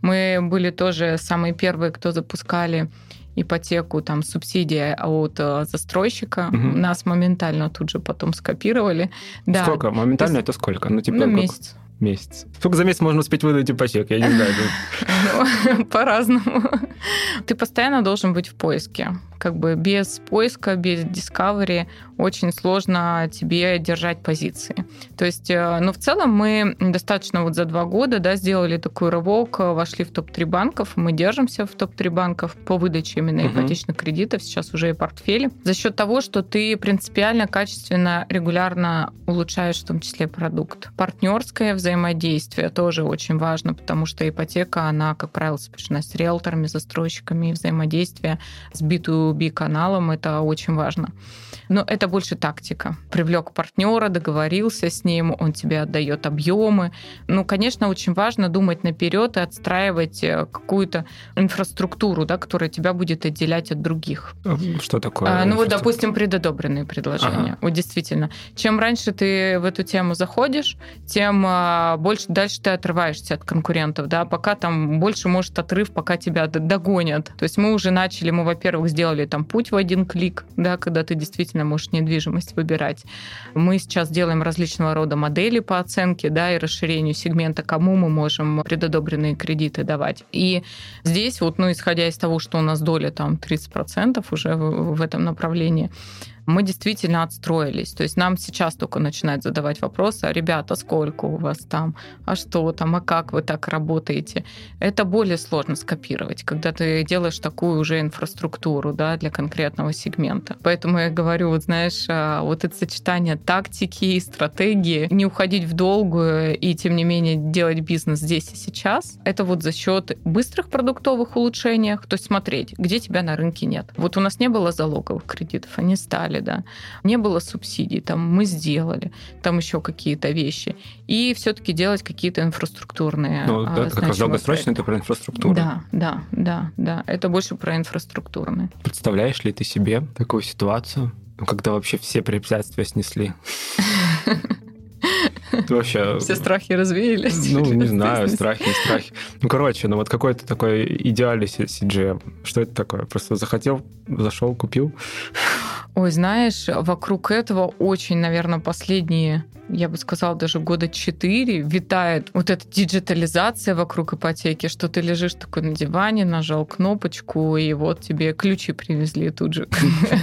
Мы были тоже самые первые, кто запускали ипотеку, там, субсидия от застройщика, угу. нас моментально тут же потом скопировали. Да. Сколько? Моментально Ты... это сколько? Ну, типа, ну месяц. Месяц. Сколько за месяц можно успеть выдать ипотеку? Я не знаю. По-разному. Ты постоянно должен быть в поиске. Как бы без поиска, без discovery очень сложно тебе держать позиции. То есть, ну, в целом мы достаточно вот за два года, да, сделали такой рывок, вошли в топ три банков, мы держимся в топ три банков по выдаче именно uh-huh. ипотечных кредитов, сейчас уже и портфели, за счет того, что ты принципиально, качественно, регулярно улучшаешь в том числе продукт. Партнерское взаимодействие тоже очень важно, потому что ипотека, она, как правило, совершена с риэлторами, застройщиками, взаимодействие с би ту би каналом, это очень важно. Но это больше тактика. Привлек партнера, договорился с ним, он тебе отдает объемы. Ну, конечно, очень важно думать наперед и отстраивать какую-то инфраструктуру, да, которая тебя будет отделять от других. Что такое? А, ну, вот, допустим, предодобренные предложения. Ага. Вот действительно. Чем раньше ты в эту тему заходишь, тем больше дальше ты отрываешься от конкурентов, да, пока там больше может отрыв, пока тебя догонят. То есть мы уже начали, мы, во-первых, сделали или там путь в один клик, да, когда ты действительно можешь недвижимость выбирать. Мы сейчас делаем различного рода модели по оценке, да, и расширению сегмента, кому мы можем предодобренные кредиты давать. И здесь вот, ну, исходя из того, что у нас доля там тридцать процентов уже в этом направлении, мы действительно отстроились. То есть нам сейчас только начинают задавать вопросы, а, ребята, сколько у вас там, а что там, а как вы так работаете? Это более сложно скопировать, когда ты делаешь такую уже инфраструктуру, да, для конкретного сегмента. Поэтому я говорю, вот знаешь, вот это сочетание тактики и стратегии, не уходить в долгую и, тем не менее, делать бизнес здесь и сейчас, это вот за счет быстрых продуктовых улучшений, то есть смотреть, где тебя на рынке нет. Вот у нас не было залоговых кредитов, они стали, да, не было субсидий, там мы сделали, там еще какие-то вещи. И все-таки делать какие-то инфраструктурные. Ну, да, это как раз долгосрочно, это про инфраструктуру. Да, да, да, да, это больше про инфраструктурные. Представляешь ли ты себе такую ситуацию, когда вообще все препятствия снесли? Вообще, все страхи развеялись? Ну, не знаю, страхи, не страхи. Ну, короче, ну вот какой-то такой идеальный си джи эм. Что это такое? Просто захотел, зашел, купил. Ой, знаешь, вокруг этого очень, наверное, последние, я бы сказала, даже года четыре витает вот эта диджитализация вокруг ипотеки, что ты лежишь такой на диване, нажал кнопочку, и вот тебе ключи привезли тут же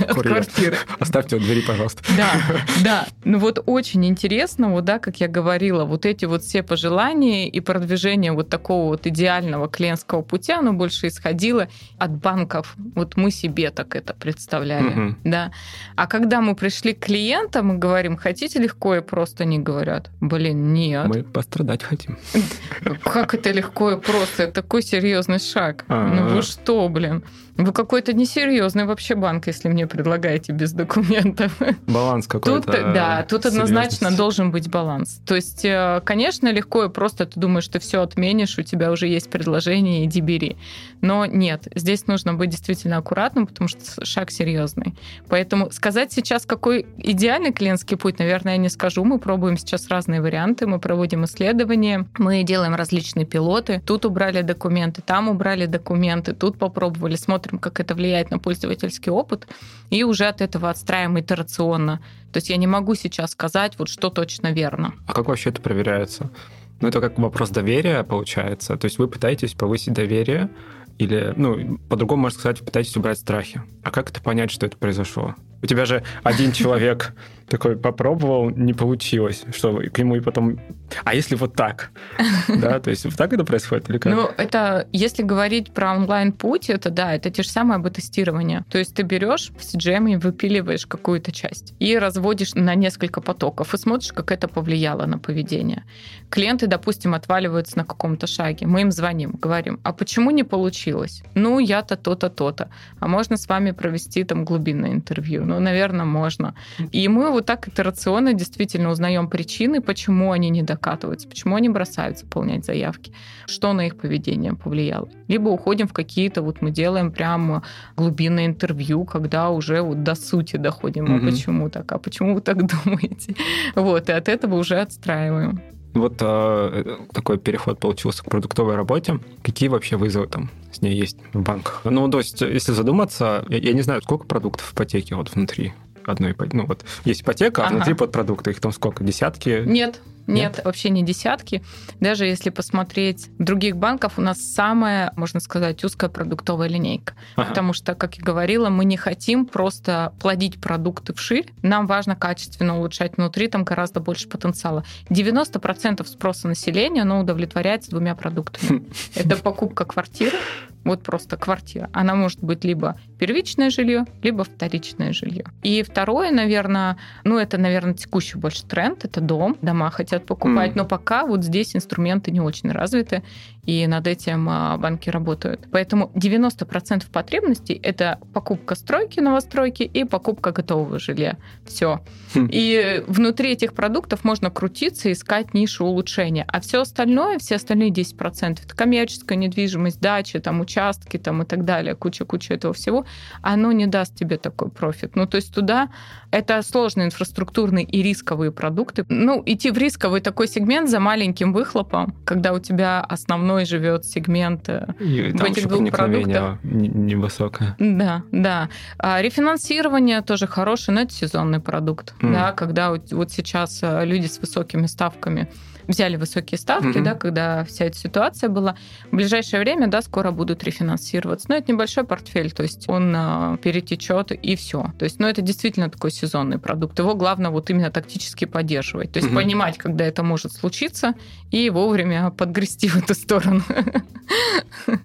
от квартиры. Оставьте у двери, пожалуйста. Да, да. Ну вот очень интересно, вот, да, как я говорила, вот эти вот все пожелания и продвижение вот такого вот идеального клиентского пути, оно больше исходило от банков. Вот мы себе так это представляли, да. А когда мы пришли к клиентам, мы говорим, хотите легко и просто, что они говорят, блин, нет. Мы пострадать хотим. Как это легко и просто? Это такой серьезный шаг. А-а-а. Ну вы что, блин? Вы какой-то несерьезный вообще банк, если мне предлагаете без документов. Баланс какой-то. Тут, да, тут однозначно должен быть баланс. То есть, конечно, легко и просто ты думаешь, ты все отменишь, у тебя уже есть предложение, иди бери. Но нет, здесь нужно быть действительно аккуратным, потому что шаг серьезный. Поэтому сказать сейчас, какой идеальный клиентский путь, наверное, я не скажу. Мы пробуем сейчас разные варианты, мы проводим исследования, мы делаем различные пилоты. Тут убрали документы, там убрали документы, тут попробовали, смотрим, как это влияет на пользовательский опыт, и уже от этого отстраиваем итерационно. То есть я не могу сейчас сказать, вот что точно верно. А как вообще это проверяется? Ну, это как вопрос доверия, получается. То есть вы пытаетесь повысить доверие, или, ну, по-другому можно сказать, вы пытаетесь убрать страхи. А как это понять, что это произошло? У тебя же один человек такой попробовал, не получилось, что к нему и потом... А если вот так? Да, то есть вот так это происходит или как? Ну, это, если говорить про онлайн-путь, это да, это те же самые об-тестирование. То есть ты берешь в си джи эм и выпиливаешь какую-то часть и разводишь на несколько потоков и смотришь, как это повлияло на поведение. Клиенты, допустим, отваливаются на каком-то шаге, мы им звоним, говорим, а почему не получилось? Ну, я-то то-то, то-то. А можно с вами провести там глубинное интервью? Ну, наверное, можно. И мы вот так итерационно действительно узнаем причины, почему они не докатываются, почему они бросают заполнять заявки, что на их поведение повлияло. Либо уходим в какие-то, вот мы делаем прямо глубинное интервью, когда уже вот до сути доходим. Mm-hmm. А почему так? А почему вы так думаете? Вот, и от этого уже отстраиваем. Вот э, такой переход получился к продуктовой работе. Какие вообще вызовы там с ней есть в банках? Ну, то есть, если задуматься, я, я не знаю, сколько продуктов в ипотеке вот внутри одной ипотеки. Ну, вот есть ипотека, а ага. внутри подпродукты. Их там сколько? Десятки? Нет. Нет, Нет, вообще не десятки. Даже если посмотреть других банков, у нас самая, можно сказать, узкая продуктовая линейка. Ага. Потому что, как я говорила, мы не хотим просто плодить продукты вширь. Нам важно качественно улучшать внутри, там гораздо больше потенциала. девяносто процентов спроса населения, оно удовлетворяется двумя продуктами. Это покупка квартиры, вот просто квартира. Она может быть либо первичное жилье, либо вторичное жилье. И второе, наверное, ну это, наверное, текущий больше тренд, это дом, дома хотя покупать, mm. но пока вот здесь инструменты не очень развиты, и над этим банки работают. Поэтому девяносто процентов потребностей – это покупка стройки, новостройки и покупка готового жилья. Все. Mm. И внутри этих продуктов можно крутиться, искать нишу улучшения. А все остальное, все остальные десять процентов – это коммерческая недвижимость, дачи, там, участки там, и так далее, куча-куча этого всего, оно не даст тебе такой профит. Ну, то есть туда это сложные инфраструктурные и рисковые продукты. Ну, идти в риск такой сегмент за маленьким выхлопом, когда у тебя основной живет сегмент и в этих двух продуктах. Невысокое. Да, да. А рефинансирование тоже хорошее, но это сезонный продукт. Mm. Да, когда вот, вот сейчас люди с высокими ставками взяли высокие ставки, mm-hmm. да, когда вся эта ситуация была. В ближайшее время, да, скоро будут будет рефинансироваться. Но это небольшой портфель, то есть он э, перетечет и все. То есть, ну, это действительно такой сезонный продукт. Его главное вот именно тактически поддерживать. То есть угу. понимать, когда это может случиться, и вовремя подгрести в эту сторону.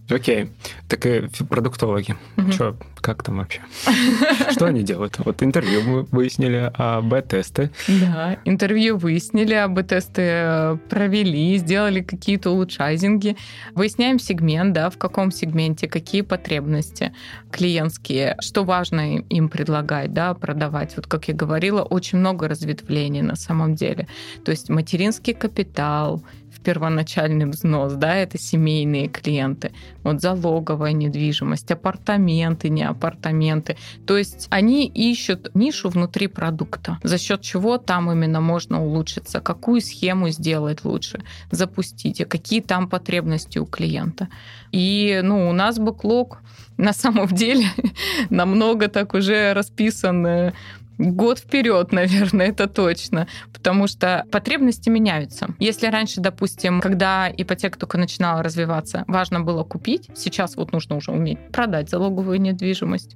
Окей. Так и продуктологи. Угу. Что, как там вообще? Что они делают? Вот интервью мы выяснили, а Б-тесты? Да, интервью выяснили, а Б-тесты провели, сделали какие-то улучшайзинги. Выясняем сегмент, да, в каком сегменте, какие потребности клиентские, что важно им предлагать, да, продавать. Вот, как я говорила, очень много разветвлений на самом деле. То есть материнский капитал, первоначальный взнос, да, это семейные клиенты, вот залоговая недвижимость, апартаменты, не апартаменты. То есть они ищут нишу внутри продукта, за счет чего там именно можно улучшиться, какую схему сделать лучше, запустить, какие там потребности у клиента. И, ну, у нас бэклог на самом деле намного так уже расписан год вперед, наверное, это точно, потому что потребности меняются. Если раньше, допустим, когда ипотека только начинала развиваться, важно было купить, сейчас вот нужно уже уметь продать залоговую недвижимость,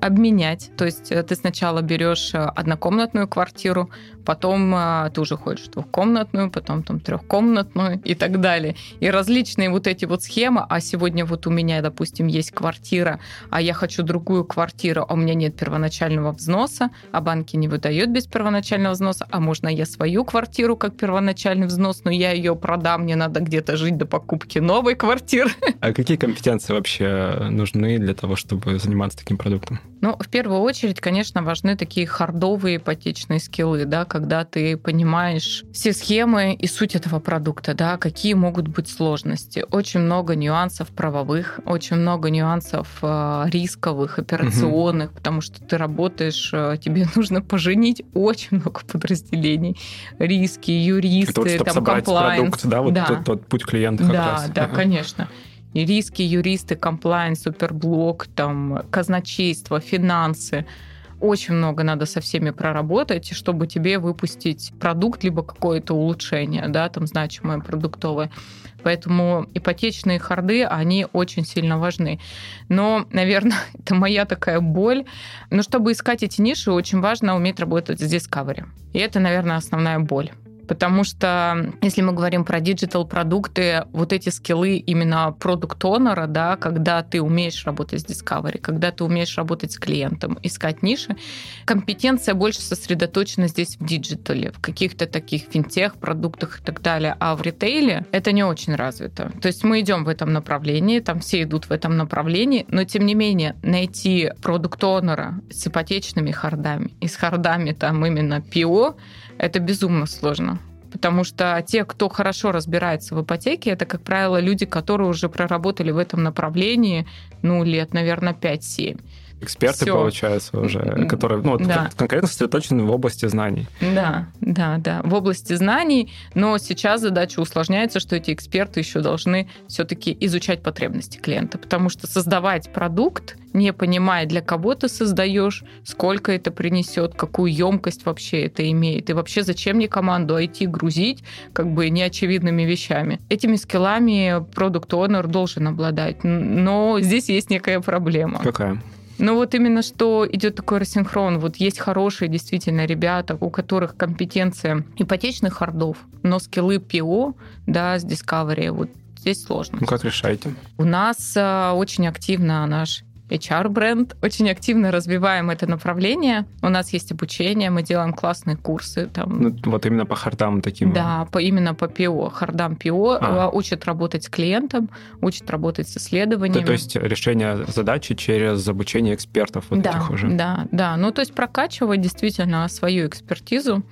обменять. То есть ты сначала берешь однокомнатную квартиру, потом ты уже ходишь в двухкомнатную, потом там трехкомнатную и так далее. И различные вот эти вот схемы, а сегодня вот у меня, допустим, есть квартира, а я хочу другую квартиру, а у меня нет первоначального взноса, а банки не выдают без первоначального взноса, а можно я свою квартиру как первоначальный взнос, но я ее продам, мне надо где-то жить до покупки новой квартиры. А какие компетенции вообще нужны для того, чтобы заниматься таким продуктом? Ну, в первую очередь, конечно, важны такие хардовые ипотечные скиллы, да, когда ты понимаешь все схемы и суть этого продукта, да, какие могут быть сложности. Очень много нюансов правовых, очень много нюансов рисковых, операционных, угу. потому что ты работаешь, тебе нужно поженить очень много подразделений. Риски, юристы, там, комплайнс. Это вот, чтобы собрать продукт, да, вот да. Тот, тот путь клиента как да, раз. Да, да, конечно. И риски, юристы, комплайнс, суперблок, там, казначейство, финансы. Очень много надо со всеми проработать, чтобы тебе выпустить продукт, либо какое-то улучшение, да, там, значимое, продуктовое. Поэтому ипотечные харды, они очень сильно важны. Но, наверное, это моя такая боль. Но чтобы искать эти ниши, очень важно уметь работать с Discovery. И это, наверное, основная боль. Потому что, если мы говорим про диджитал-продукты, вот эти скиллы именно продукт-онера, да, когда ты умеешь работать с Discovery, когда ты умеешь работать с клиентом, искать ниши, компетенция больше сосредоточена здесь в диджитале, в каких-то таких финтех-продуктах и так далее. А в ритейле это не очень развито. То есть мы идем в этом направлении, там все идут в этом направлении, но, тем не менее, найти продукт-онера с ипотечными хардами и с хардами там именно пи о, это безумно сложно. Потому что те, кто хорошо разбирается в ипотеке, это, как правило, люди, которые уже проработали в этом направлении, ну, лет, наверное, пять-семь. Эксперты, Все. получается, уже, которые ну, да. конкретно сосредоточены в области знаний. Да, да, да, в области знаний, но сейчас задача усложняется, что эти эксперты еще должны все-таки изучать потребности клиента, потому что создавать продукт, не понимая, для кого ты создаешь, сколько это принесет, какую емкость вообще это имеет, и вообще зачем мне команду ай ти грузить как бы неочевидными вещами. Этими скиллами продукт-онер должен обладать, но здесь есть некая проблема. Какая? Ну вот именно что идет такой рассинхрон. Вот есть хорошие действительно ребята, у которых компетенция ипотечных хардов, но скиллы пи о, да, с Discovery, вот здесь сложно. Ну как решаете? У нас а, очень активно наш эйч ар-бренд. Очень активно развиваем это направление. У нас есть обучение, мы делаем классные курсы. Там. Ну, вот именно по хардам таким? Да, по, именно по пи о. Хардам пи о а. учат работать с клиентом, учат работать с исследованиями. То, то есть решение задачи через обучение экспертов вот да, этих уже? Да, да. Ну, то есть прокачивать действительно свою экспертизу.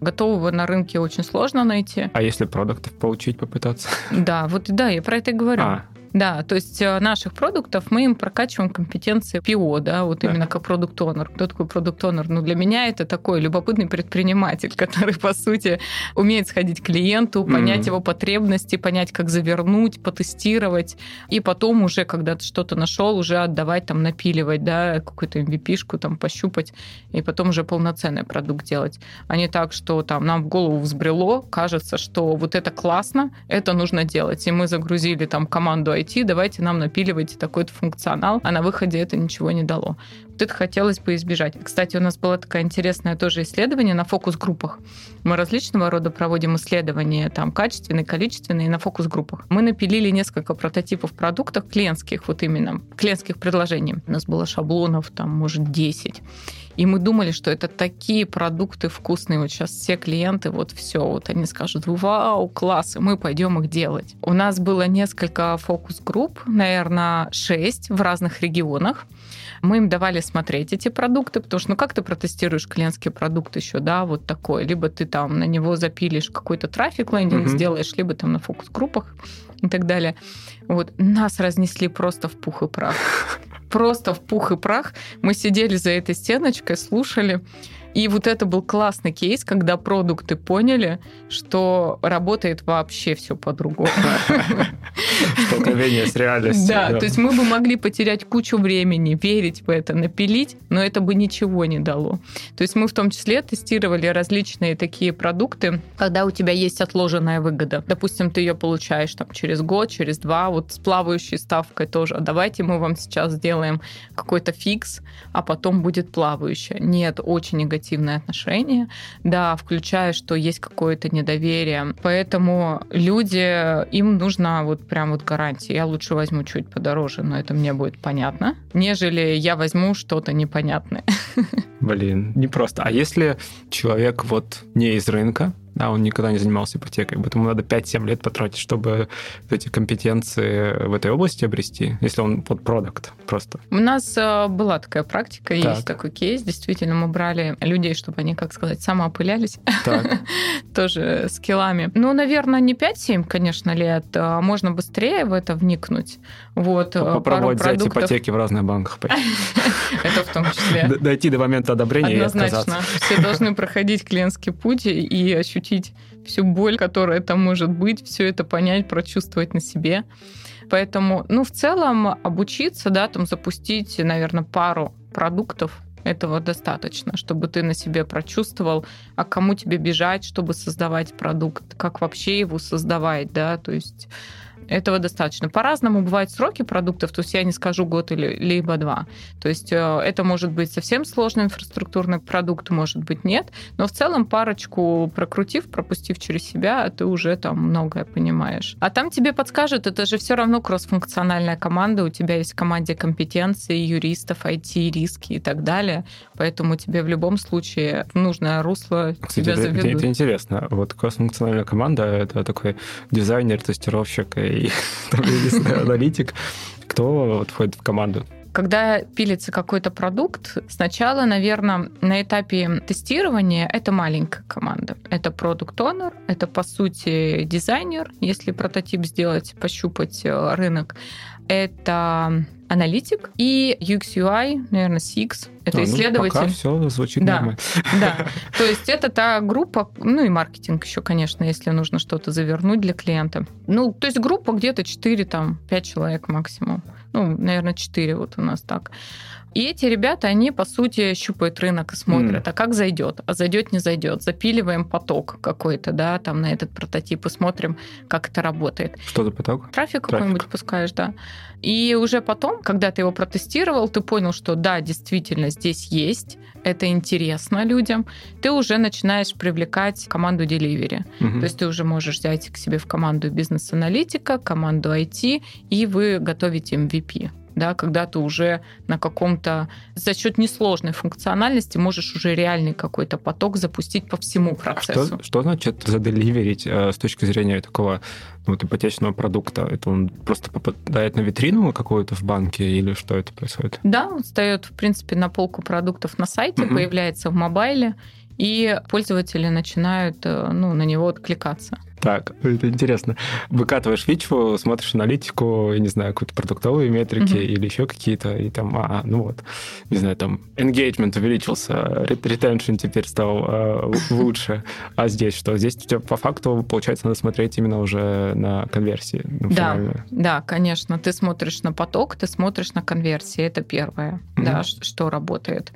Готового на рынке очень сложно найти. А если продуктов получить, попытаться? Да, вот да, я про это и говорю. А. Да, то есть наших продуктов мы им прокачиваем компетенции пи о, да, вот да. именно как продукт-онер. Кто такой продукт-онер? Ну, для меня это такой любопытный предприниматель, который, по сути, умеет сходить к клиенту, понять mm-hmm. его потребности, понять, как завернуть, потестировать, и потом уже, когда ты что-то нашел, уже отдавать, там, напиливать, да, какую-то эм ви пи-шку там пощупать, и потом уже полноценный продукт делать. А не так, что там нам в голову взбрело, кажется, что вот это классно, это нужно делать. И мы загрузили там команду ай ти, давайте нам напиливайте такой-то функционал, а на выходе это ничего не дало. Вот это хотелось бы избежать. Кстати, у нас было такое интересное тоже исследование на фокус-группах. Мы различного рода проводим исследования, там, качественные, количественные, на фокус-группах. Мы напилили несколько прототипов продуктов клиентских, вот именно, клиентских предложений. У нас было шаблонов, там, может, десять. И мы думали, что это такие продукты вкусные. Вот сейчас все клиенты, вот все, вот они скажут, вау, класс, и мы пойдем их делать. У нас было несколько фокус-групп, наверное, шесть в разных регионах. Мы им давали смотреть эти продукты, потому что, ну, как ты протестируешь клиентский продукт еще, да, вот такой. Либо ты там на него запилишь какой-то трафик-лендинг, mm-hmm. сделаешь, либо там на фокус-группах и так далее. Вот. Нас разнесли просто в пух и прах. Просто в пух и прах. Мы сидели за этой стеночкой, слушали. И вот это был классный кейс, когда продукты поняли, что работает вообще все по-другому. Столкновение с реальностью. Да, то есть мы бы могли потерять кучу времени, верить в это, напилить, но это бы ничего не дало. То есть мы в том числе тестировали различные такие продукты, когда у тебя есть отложенная выгода. Допустим, ты ее получаешь там через год, через два, вот с плавающей ставкой тоже. Давайте мы вам сейчас сделаем какой-то фикс, а потом будет плавающая. Нет, очень негативно. отношения, да, включая, что есть какое-то недоверие. Поэтому люди, им нужна вот прям вот гарантия. Я лучше возьму чуть подороже, но это мне будет понятно, нежели я возьму что-то непонятное. Блин, непросто. А если человек вот не из рынка, да, он никогда не занимался ипотекой, поэтому надо пять-семь лет потратить, чтобы эти компетенции в этой области обрести, если он под продакт просто. У нас была такая практика, так. Есть такой кейс, действительно, мы брали людей, чтобы они, как сказать, самоопылялись, тоже скиллами. Ну, наверное, не пять-семь, конечно, лет, а можно быстрее в это вникнуть. Попробовать взять ипотеки в разных банках. Это в том числе. Дойти до момента одобрения и отказаться. Однозначно. Все должны проходить клиентский путь и ощущать всю боль, которая там может быть, все это понять, прочувствовать на себе. Поэтому, ну, в целом, обучиться, да, там запустить, наверное, пару продуктов, этого достаточно, чтобы ты на себе прочувствовал, а к кому тебе бежать, чтобы создавать продукт, как вообще его создавать, да, то есть этого достаточно. По-разному бывают сроки продуктов, то есть я не скажу год или либо два. То есть это может быть совсем сложный инфраструктурный продукт, может быть нет, но в целом парочку прокрутив, пропустив через себя, ты уже там многое понимаешь. А там тебе подскажут, это же все равно кроссфункциональная команда, у тебя есть в команде компетенции, юристов, ай ти, риски и так далее, поэтому тебе в любом случае в нужное русло Кстати, тебя заведут. Это, это интересно. Вот кроссфункциональная команда, это такой дизайнер, тестировщик и и аналитик, кто вот входит в команду. Когда пилится какой-то продукт, сначала, наверное, на этапе тестирования это маленькая команда. Это продукт-онер, это, по сути, дизайнер, если прототип сделать, пощупать рынок. Это аналитик и ю экс ю ай, наверное, си экс. Это а, ну, исследователь. Пока все звучит да, нормально. Да, то есть это та группа, ну и маркетинг еще, конечно, если нужно что-то завернуть для клиента. Ну, то есть группа где-то четыре, пять человек максимум. Ну, наверное, четыре вот у нас так. И эти ребята, они, по сути, щупают рынок и смотрят, mm. а как зайдет, а зайдет, не зайдет. Запиливаем поток какой-то, да, там на этот прототип и смотрим, как это работает. Что за поток? Трафик, Трафик. какой-нибудь пускаешь, да. И уже потом, когда ты его протестировал, ты понял, что да, действительно, здесь есть, это интересно людям, ты уже начинаешь привлекать команду delivery. Mm-hmm. То есть ты уже можешь взять к себе в команду бизнес-аналитика, команду ай ти, и вы готовите эм ви пи. Да, когда ты уже на каком-то... За счет несложной функциональности можешь уже реальный какой-то поток запустить по всему процессу. Что, что значит заделиверить с точки зрения такого вот, ипотечного продукта? Это он просто попадает на витрину какую-то в банке или что это происходит? Да, он встает, в принципе, на полку продуктов на сайте, mm-hmm. появляется в мобайле, и пользователи начинают ну, на него откликаться. Так, это интересно. Выкатываешь фичу, смотришь аналитику, я не знаю, какие-то продуктовые метрики mm-hmm. или еще какие-то, и там, а, ну вот, не знаю, там, engagement увеличился, retention теперь стал э, лучше. А здесь что? Здесь по факту, получается, надо смотреть именно уже на конверсии. Ну, да, да, конечно. Ты смотришь на поток, ты смотришь на конверсии, это первое, mm-hmm. да, что работает.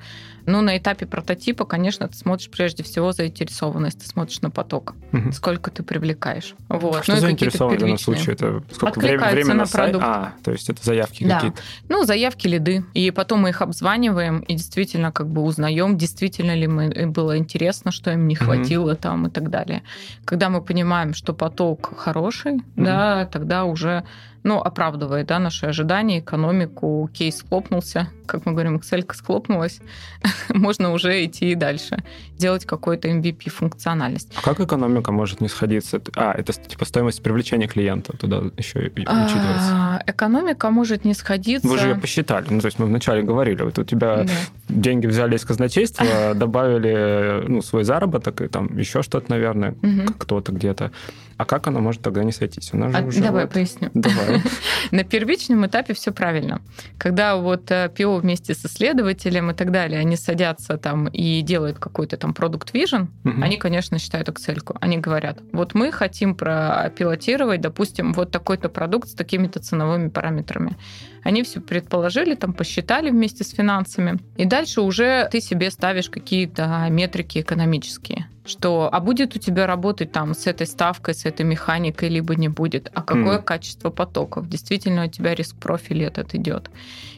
Ну, на этапе прототипа, конечно, ты смотришь прежде всего заинтересованность, ты смотришь на поток, угу. сколько ты привлекаешь. Вот. Что ну, заинтересованность в данном случае? Это сколько времени на сайт? А, то есть это заявки да. какие-то? Ну, заявки, лиды. И потом мы их обзваниваем и действительно как бы узнаем, действительно ли им было интересно, что им не хватило угу. там и так далее. Когда мы понимаем, что поток хороший, угу. да, тогда уже... ну, оправдывает, да, наши ожидания, экономику, кейс схлопнулся, как мы говорим, Excel-ка схлопнулась, можно уже идти и дальше, делать какой-то эм ви пи функциональность. А как экономика может не сходиться? А, это типа стоимость привлечения клиента туда еще и учитывается. Экономика может не сходиться... Вы же ее посчитали, ну, то есть мы вначале говорили, вот у тебя деньги взяли из казначейства, добавили, ну, свой заработок и там еще что-то, наверное, кто-то где-то. А как она может тогда не сойтись? Она же а, уже давай вот... поясню. Давай. На первичном этапе все правильно. Когда вот ПО вместе с исследователем и так далее, они садятся там и делают какой-то там продукт вижн, угу. они, конечно, считают Excel-ку. Они говорят, вот мы хотим пропилотировать, допустим, вот такой-то продукт с такими-то ценовыми параметрами. Они все предположили, там, посчитали вместе с финансами. И дальше уже ты себе ставишь какие-то метрики экономические. Что, а будет у тебя работать там с этой ставкой, с этой механикой, либо не будет, а какое mm. качество потоков? Действительно, у тебя риск-профиль этот идет.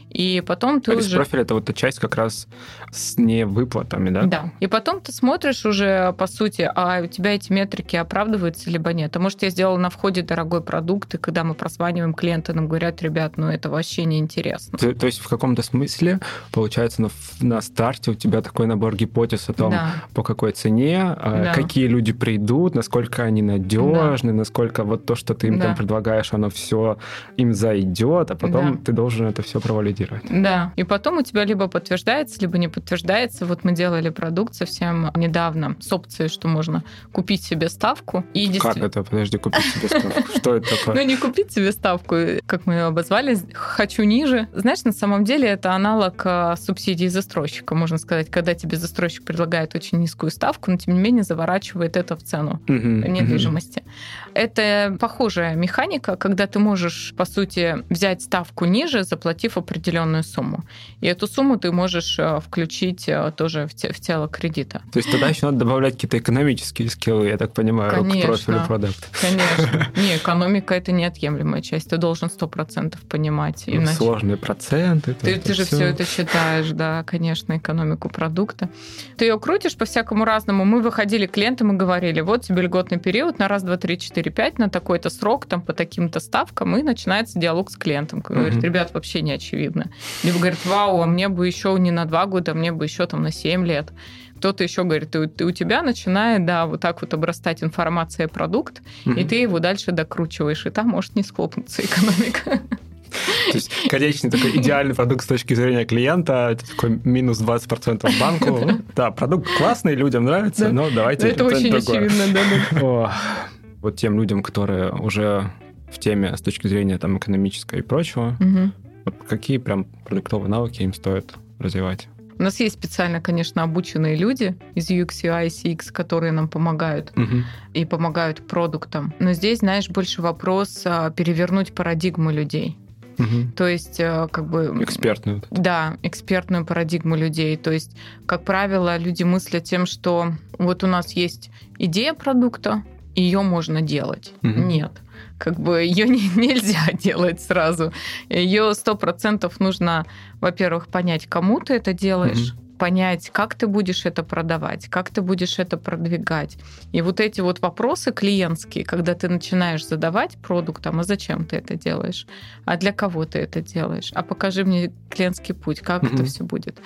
И потом ты а уже... Риск-профиль – это вот эта часть как раз с невыплатами, да? Да. И потом ты смотришь уже, по сути, а у тебя эти метрики оправдываются, либо нет. А может, я сделала на входе дорогой продукт, и когда мы прозваниваем клиента, нам говорят, ребят, ну это вообще неинтересно. То, то есть в каком-то смысле, получается, на, на старте у тебя такой набор гипотез о том, да. по какой цене, да. какие люди придут, насколько они надежны, да. насколько вот то, что ты им да. там предлагаешь, оно все им зайдет, а потом да. ты должен это все провалить. Да, и потом у тебя либо подтверждается, либо не подтверждается. Вот мы делали продукт совсем недавно с опцией, что можно купить себе ставку. И как действ... это? Подожди, купить себе ставку? Что это такое? Ну, не купить себе ставку, как мы ее обозвали, «хочу ниже». Знаешь, на самом деле это аналог субсидии застройщика, можно сказать, когда тебе застройщик предлагает очень низкую ставку, но, тем не менее, заворачивает это в цену недвижимости. Это похожая механика, когда ты можешь, по сути, взять ставку ниже, заплатив определенную сумму. И эту сумму ты можешь включить тоже в, те, в тело кредита. То есть тогда еще надо добавлять какие-то экономические скиллы, я так понимаю, конечно, к профилю продукта. Конечно. Не, экономика – это неотъемлемая часть. Ты должен сто процентов понимать. Ну, иначе... Сложные проценты. Ты, это, ты же все. все это считаешь, да, конечно, экономику продукта. Ты ее крутишь по-всякому разному. Мы выходили к клиентам и говорили, вот тебе льготный период на раз, два, три, четыре, пять, на такой-то срок, там, по таким-то ставкам, и начинается диалог с клиентом. Говорит, угу. ребят, вообще не очевидно. Либо говорит, вау, а мне бы еще не на два года, а мне бы еще там на семь лет. Кто-то еще говорит, и у тебя начинает, да, вот так вот обрастать информация продукт, mm-hmm. и ты его дальше докручиваешь, и там может не схлопнуться экономика. То есть конечный такой идеальный продукт с точки зрения клиента, это такой минус двадцать процентов банку. Да, продукт классный, людям нравится, но давайте... Это очень очевидно, да. Вот тем людям, которые уже в теме с точки зрения там экономической и прочего, вот какие прям продуктовые навыки им стоит развивать? У нас есть специально, конечно, обученные люди из ю экс, ю ай, си экс, которые нам помогают угу. и помогают продуктам. Но здесь, знаешь, больше вопрос перевернуть парадигму людей. Угу. То есть, как бы... Экспертную. Да, экспертную парадигму людей. То есть, как правило, люди мыслят тем, что вот у нас есть идея продукта, ее можно делать. Угу. Нет. Как бы ее не, нельзя делать сразу. Ее сто процентов нужно, во-первых, понять, кому ты это делаешь, mm-hmm. понять, как ты будешь это продавать, как ты будешь это продвигать. И вот эти вот вопросы клиентские, когда ты начинаешь задавать продуктам, а зачем ты это делаешь, а для кого ты это делаешь, а покажи мне клиентский путь, как mm-hmm. это все будет.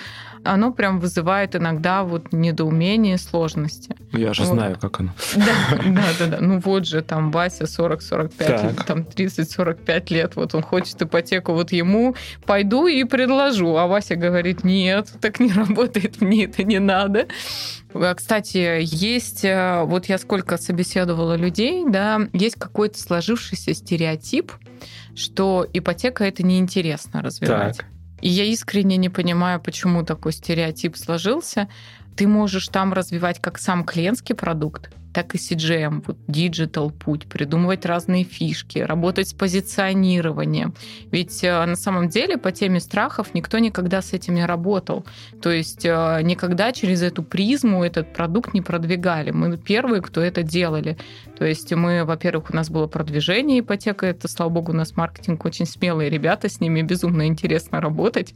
Оно прям вызывает иногда вот недоумение, сложности. Я же вот. знаю, как оно. Да, да, да, да. Ну вот же там Вася сорок сорок пять, там тридцать сорок пять лет, вот он хочет ипотеку, вот ему пойду и предложу. А Вася говорит, нет, так не работает, мне это не надо. Кстати, есть, вот я сколько собеседовала людей, да, есть какой-то сложившийся стереотип, что ипотека это неинтересно развивать. Так. И я искренне не понимаю, почему такой стереотип сложился. Ты можешь там развивать как сам клиентский продукт, так и си джи эм, вот диджитал путь, придумывать разные фишки, работать с позиционированием. Ведь на самом деле по теме страхов никто никогда с этим не работал. То есть никогда через эту призму этот продукт не продвигали. Мы первые, кто это делали. То есть мы, во-первых, у нас было продвижение ипотека, это, слава богу, у нас маркетинг очень смелые ребята, с ними безумно интересно работать.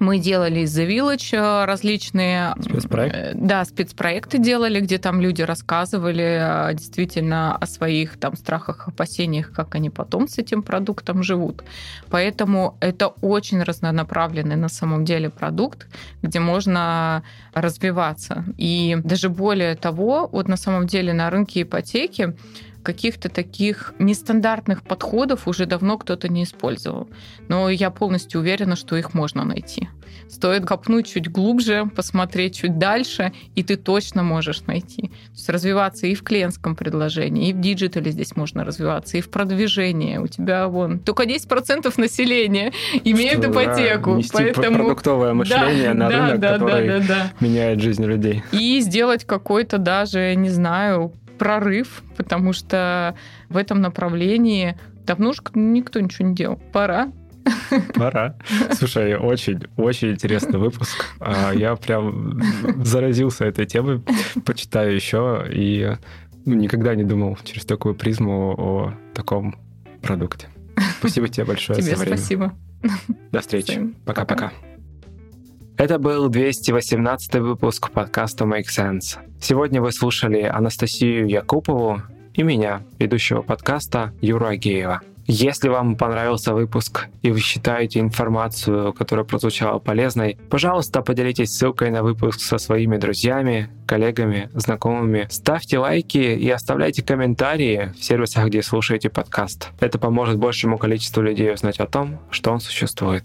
Мы делали из The Village различные... Спецпроекты? Да, спецпроекты делали, где там люди рассказывали действительно о своих там страхах, опасениях, как они потом с этим продуктом живут. Поэтому это очень разнонаправленный на самом деле продукт, где можно развиваться. И даже более того, вот на самом деле на рынке ипотеки каких-то таких нестандартных подходов уже давно кто-то не использовал. Но я полностью уверена, что их можно найти. Стоит копнуть чуть глубже, посмотреть чуть дальше, и ты точно можешь найти. То есть развиваться и в клиентском предложении, и в диджитале здесь можно развиваться, и в продвижении. У тебя вон только десять процентов населения имеет что, ипотеку. Да, нести поэтому... продуктовое мышление да, на да, рынок, да, который да, да, да. меняет жизнь людей. И сделать какой-то даже, не знаю, прорыв, потому что в этом направлении давно уж никто ничего не делал. Пора. Пора. Слушай, очень-очень интересный выпуск. Я прям заразился этой темой. Почитаю еще. И никогда не думал через такую призму о таком продукте. Спасибо тебе большое за время. Тебе спасибо. До встречи. Пока-пока. Это был двести восемнадцатый выпуск подкаста Make Sense. Сегодня вы слушали Анастасию Якупову и меня, ведущего подкаста Юру Агеева. Если вам понравился выпуск и вы считаете информацию, которая прозвучала полезной, пожалуйста, поделитесь ссылкой на выпуск со своими друзьями, коллегами, знакомыми. Ставьте лайки и оставляйте комментарии в сервисах, где слушаете подкаст. Это поможет большему количеству людей узнать о том, что он существует.